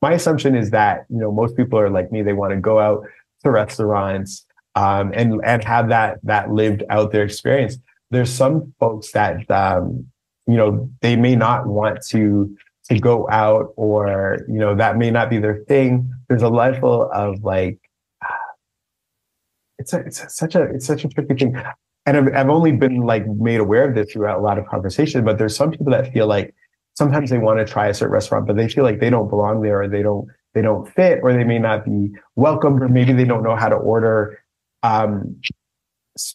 My assumption is that, you know, most people are like me. They want to go out to restaurants and have that lived out their experience. There's some folks that, you know, they may not want to go out, or, you know, that may not be their thing. There's a level of like, it's such a tricky thing. And I've only been like made aware of this throughout a lot of conversation, but there's some people that feel like, sometimes they want to try a certain restaurant, but they feel like they don't belong there, or they don't fit, or they may not be welcomed, or maybe they don't know how to order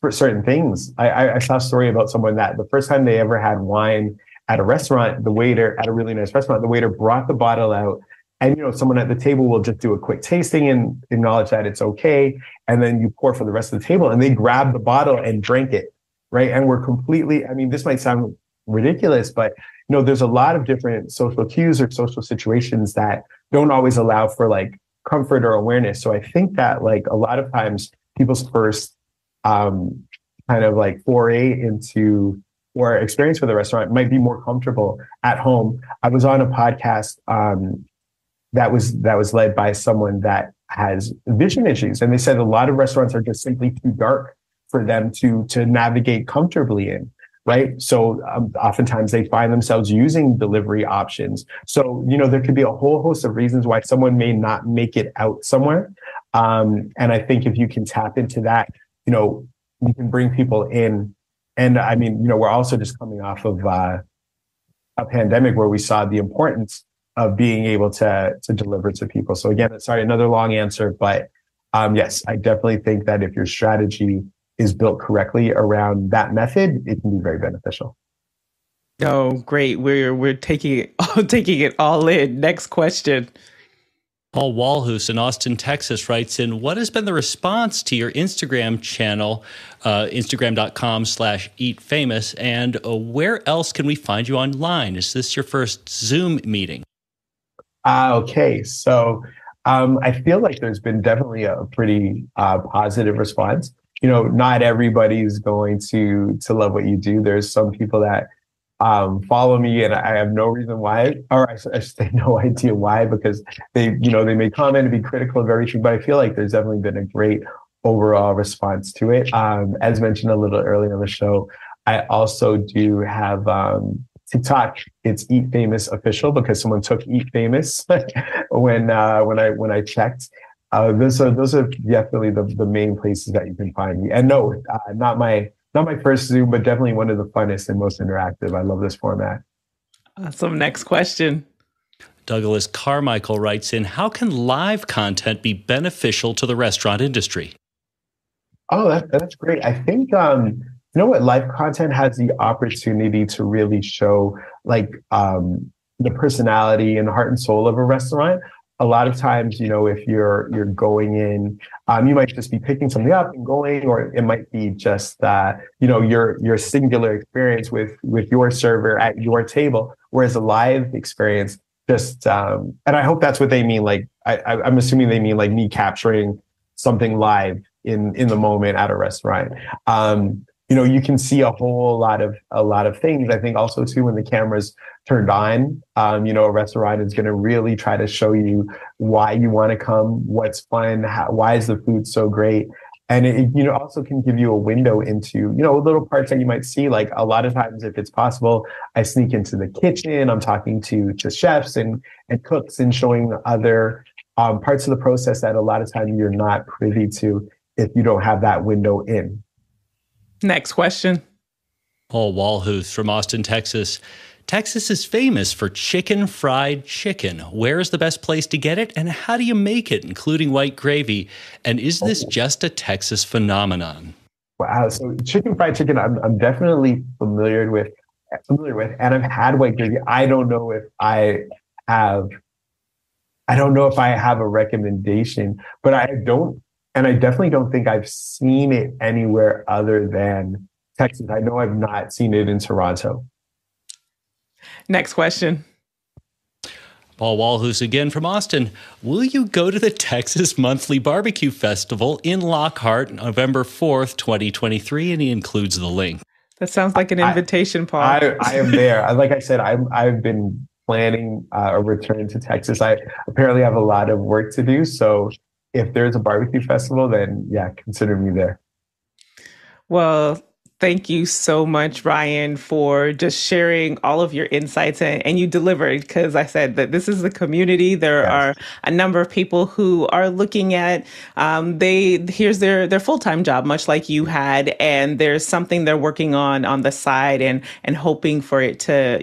certain things. I saw a story about someone that the first time they ever had wine at a restaurant, the waiter at a really nice restaurant, the waiter brought the bottle out, and you know, someone at the table will just do a quick tasting and acknowledge that it's okay, and then you pour for the rest of the table, and they grabbed the bottle and drank it, right? And we're completely, I mean, this might sound ridiculous, but you know, there's a lot of different social cues or social situations that don't always allow for like comfort or awareness. So I think that like a lot of times people's first kind of like foray into or experience with a restaurant might be more comfortable at home. I was on a podcast that was led by someone that has vision issues, and they said a lot of restaurants are just simply too dark for them to navigate comfortably in. Right. So oftentimes they find themselves using delivery options. So, you know, there could be a whole host of reasons why someone may not make it out somewhere. And I think if you can tap into that, you know, you can bring people in. And I mean, you know, we're also just coming off of a pandemic where we saw the importance of being able to deliver to people. So again, sorry, another long answer, but yes, I definitely think that if your strategy is built correctly around that method, it can be very beneficial. Oh, great. We're taking it all in. Next question. Paul Walhus in Austin, Texas writes in, what has been the response to your Instagram channel, instagram.com/eatfamous, and where else can we find you online? Is this your first Zoom meeting? Okay. So I feel like there's been definitely a pretty positive response. You know, not everybody's going to love what you do. There's some people that follow me, and I have no reason why, or I just have no idea why, because they may comment and be critical of everything, but I feel like there's definitely been a great overall response to it. As mentioned a little earlier in the show, I also do have TikTok. It's Eat Famous Official, because someone took Eat Famous when I checked. Those are definitely the main places that you can find me. And no, not my first Zoom, but definitely one of the funnest and most interactive. I love this format. Awesome. Next question. Douglas Carmichael writes in, how can live content be beneficial to the restaurant industry? Oh, that's great. I think, live content has the opportunity to really show the personality and the heart and soul of a restaurant. A lot of times, if you're going in, you might just be picking something up and going, or it might be just your singular experience with your server at your table. Whereas a live experience, and I hope that's what they mean. Like I'm assuming they mean like me capturing something live in the moment at a restaurant. You can see a lot of things. I think also too, when the camera's turned on, a restaurant is going to really try to show you why you want to come, what's fun, why is the food so great. And it, also can give you a window into, little parts that you might see. Like a lot of times, if it's possible, I sneak into the kitchen. I'm talking to chefs and cooks and showing other parts of the process that a lot of times you're not privy to if you don't have that window in. Next question. Paul Walhuth from Austin, Texas. Texas is famous for chicken fried chicken. Where is the best place to get it, and how do you make it, including white gravy? And is this just a Texas phenomenon? Wow. So chicken fried chicken, I'm definitely familiar with, and I've had white gravy. I don't know if I have a recommendation, but I definitely don't think I've seen it anywhere other than Texas. I know I've not seen it in Toronto. Next question. Paul Walhuth again from Austin. Will you go to the Texas Monthly Barbecue Festival in Lockhart, November 4th, 2023? And he includes the link. That sounds like an invitation, Paul. I am there. Like I said, I've been planning a return to Texas. I apparently have a lot of work to do, so if there's a barbecue festival, then yeah, consider me there. Well, thank you so much, Ryan, for just sharing all of your insights, and you delivered, because I said that this is a community. There yes. are a number of people who are looking at, here's their full-time job, much like you had, and there's something they're working on the side and hoping for it to,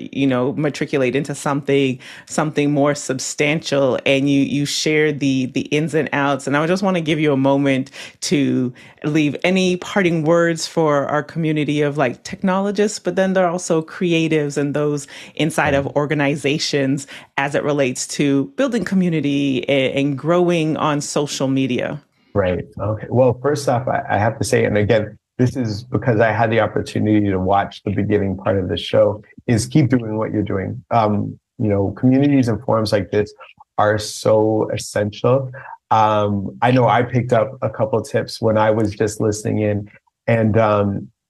matriculate into something more substantial. And you shared the ins and outs. And I just want to give you a moment to leave any parting words for our community of technologists, but then they're also creatives and those inside of organizations as it relates to building community and growing on social media. Right. Okay. Well, first off, I have to say, and again, this is because I had the opportunity to watch the beginning part of the show, is keep doing what you're doing. Communities and forums like this are so essential. I know I picked up a couple of tips when I was just listening in, and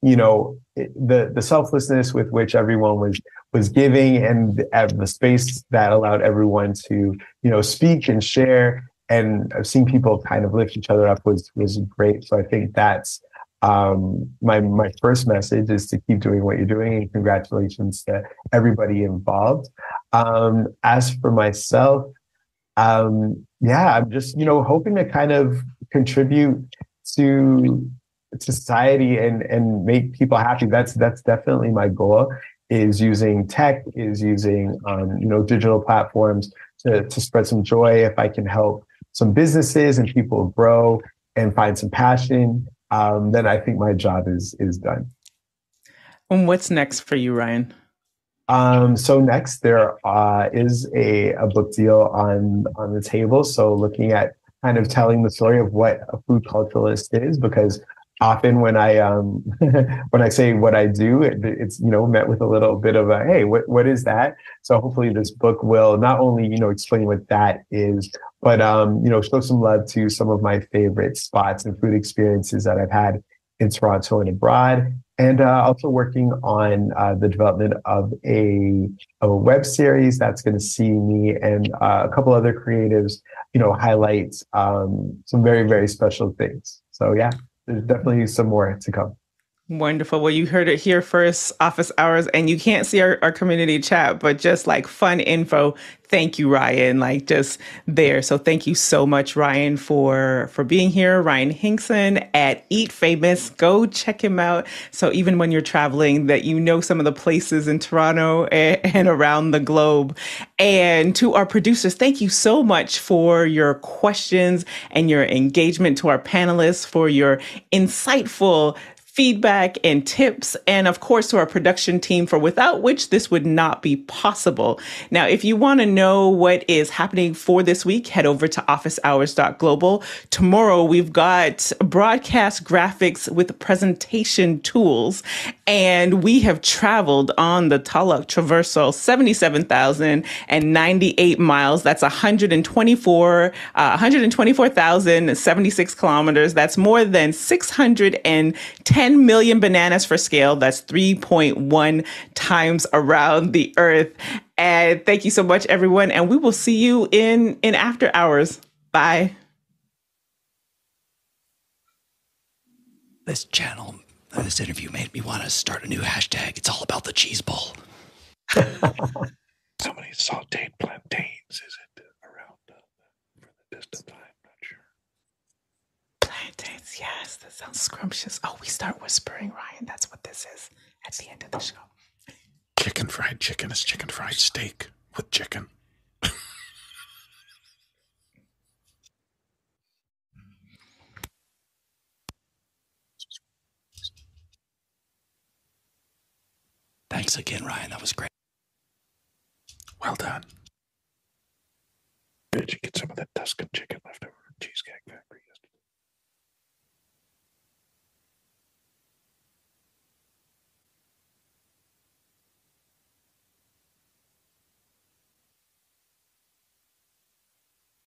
the selflessness with which everyone was giving, and the space that allowed everyone to speak and share, and I've seen people kind of lift each other up was great. So I think that's my first message is to keep doing what you're doing, and congratulations to everybody involved. As for myself, I'm just hoping to kind of contribute to society and make people happy. That's definitely my goal, is using tech, is using digital platforms to spread some joy. If I can help some businesses and people grow and find some passion, then I think my job is done. And what's next for you, Ryan? So next there is a book deal on the table. So looking at kind of telling the story of what a food culturalist is, because often when I when I say what I do, it's met with a little bit of a, hey, what is that? So hopefully this book will not only explain what that is, but show some love to some of my favorite spots and food experiences that I've had in Toronto and abroad, And also working on the development of a web series that's going to see me and a couple other creatives, you know, highlight some very, very special things. So yeah, there's definitely some more to come. Wonderful. Well, you heard it here first, office hours, and you can't see our community chat, but just like fun info. Thank you, Ryan, like just there. So thank you so much, Ryan, for being here. Ryan Hinkson at Eat Famous. Go check him out. So even when you're traveling, that you know some of the places in Toronto and around the globe. And to our producers, thank you so much for your questions and your engagement, to our panelists for your insightful feedback and tips, and of course to our production team, for without which this would not be possible. Now, if you want to know what is happening for this week, head over to officehours.global. Tomorrow, we've got broadcast graphics with presentation tools, and we have traveled on the Tallaght Traversal 77,098 miles. That's 124,076 kilometers. That's more than 610 million bananas for scale. That's 3.1 times around the earth. And thank you so much, everyone. And we will see you in after hours. Bye. This channel, this interview made me want to start a new hashtag. It's all about the cheese bowl. So many sauteed plantains, is it around for the distant time? Plantains, yes, that sounds scrumptious. Oh, we start whispering, Ryan. That's what this is at the end of the show. Chicken fried chicken is chicken fried steak with chicken. Thanks again, Ryan. That was great. Well done. Did you get some of that Tuscan chicken?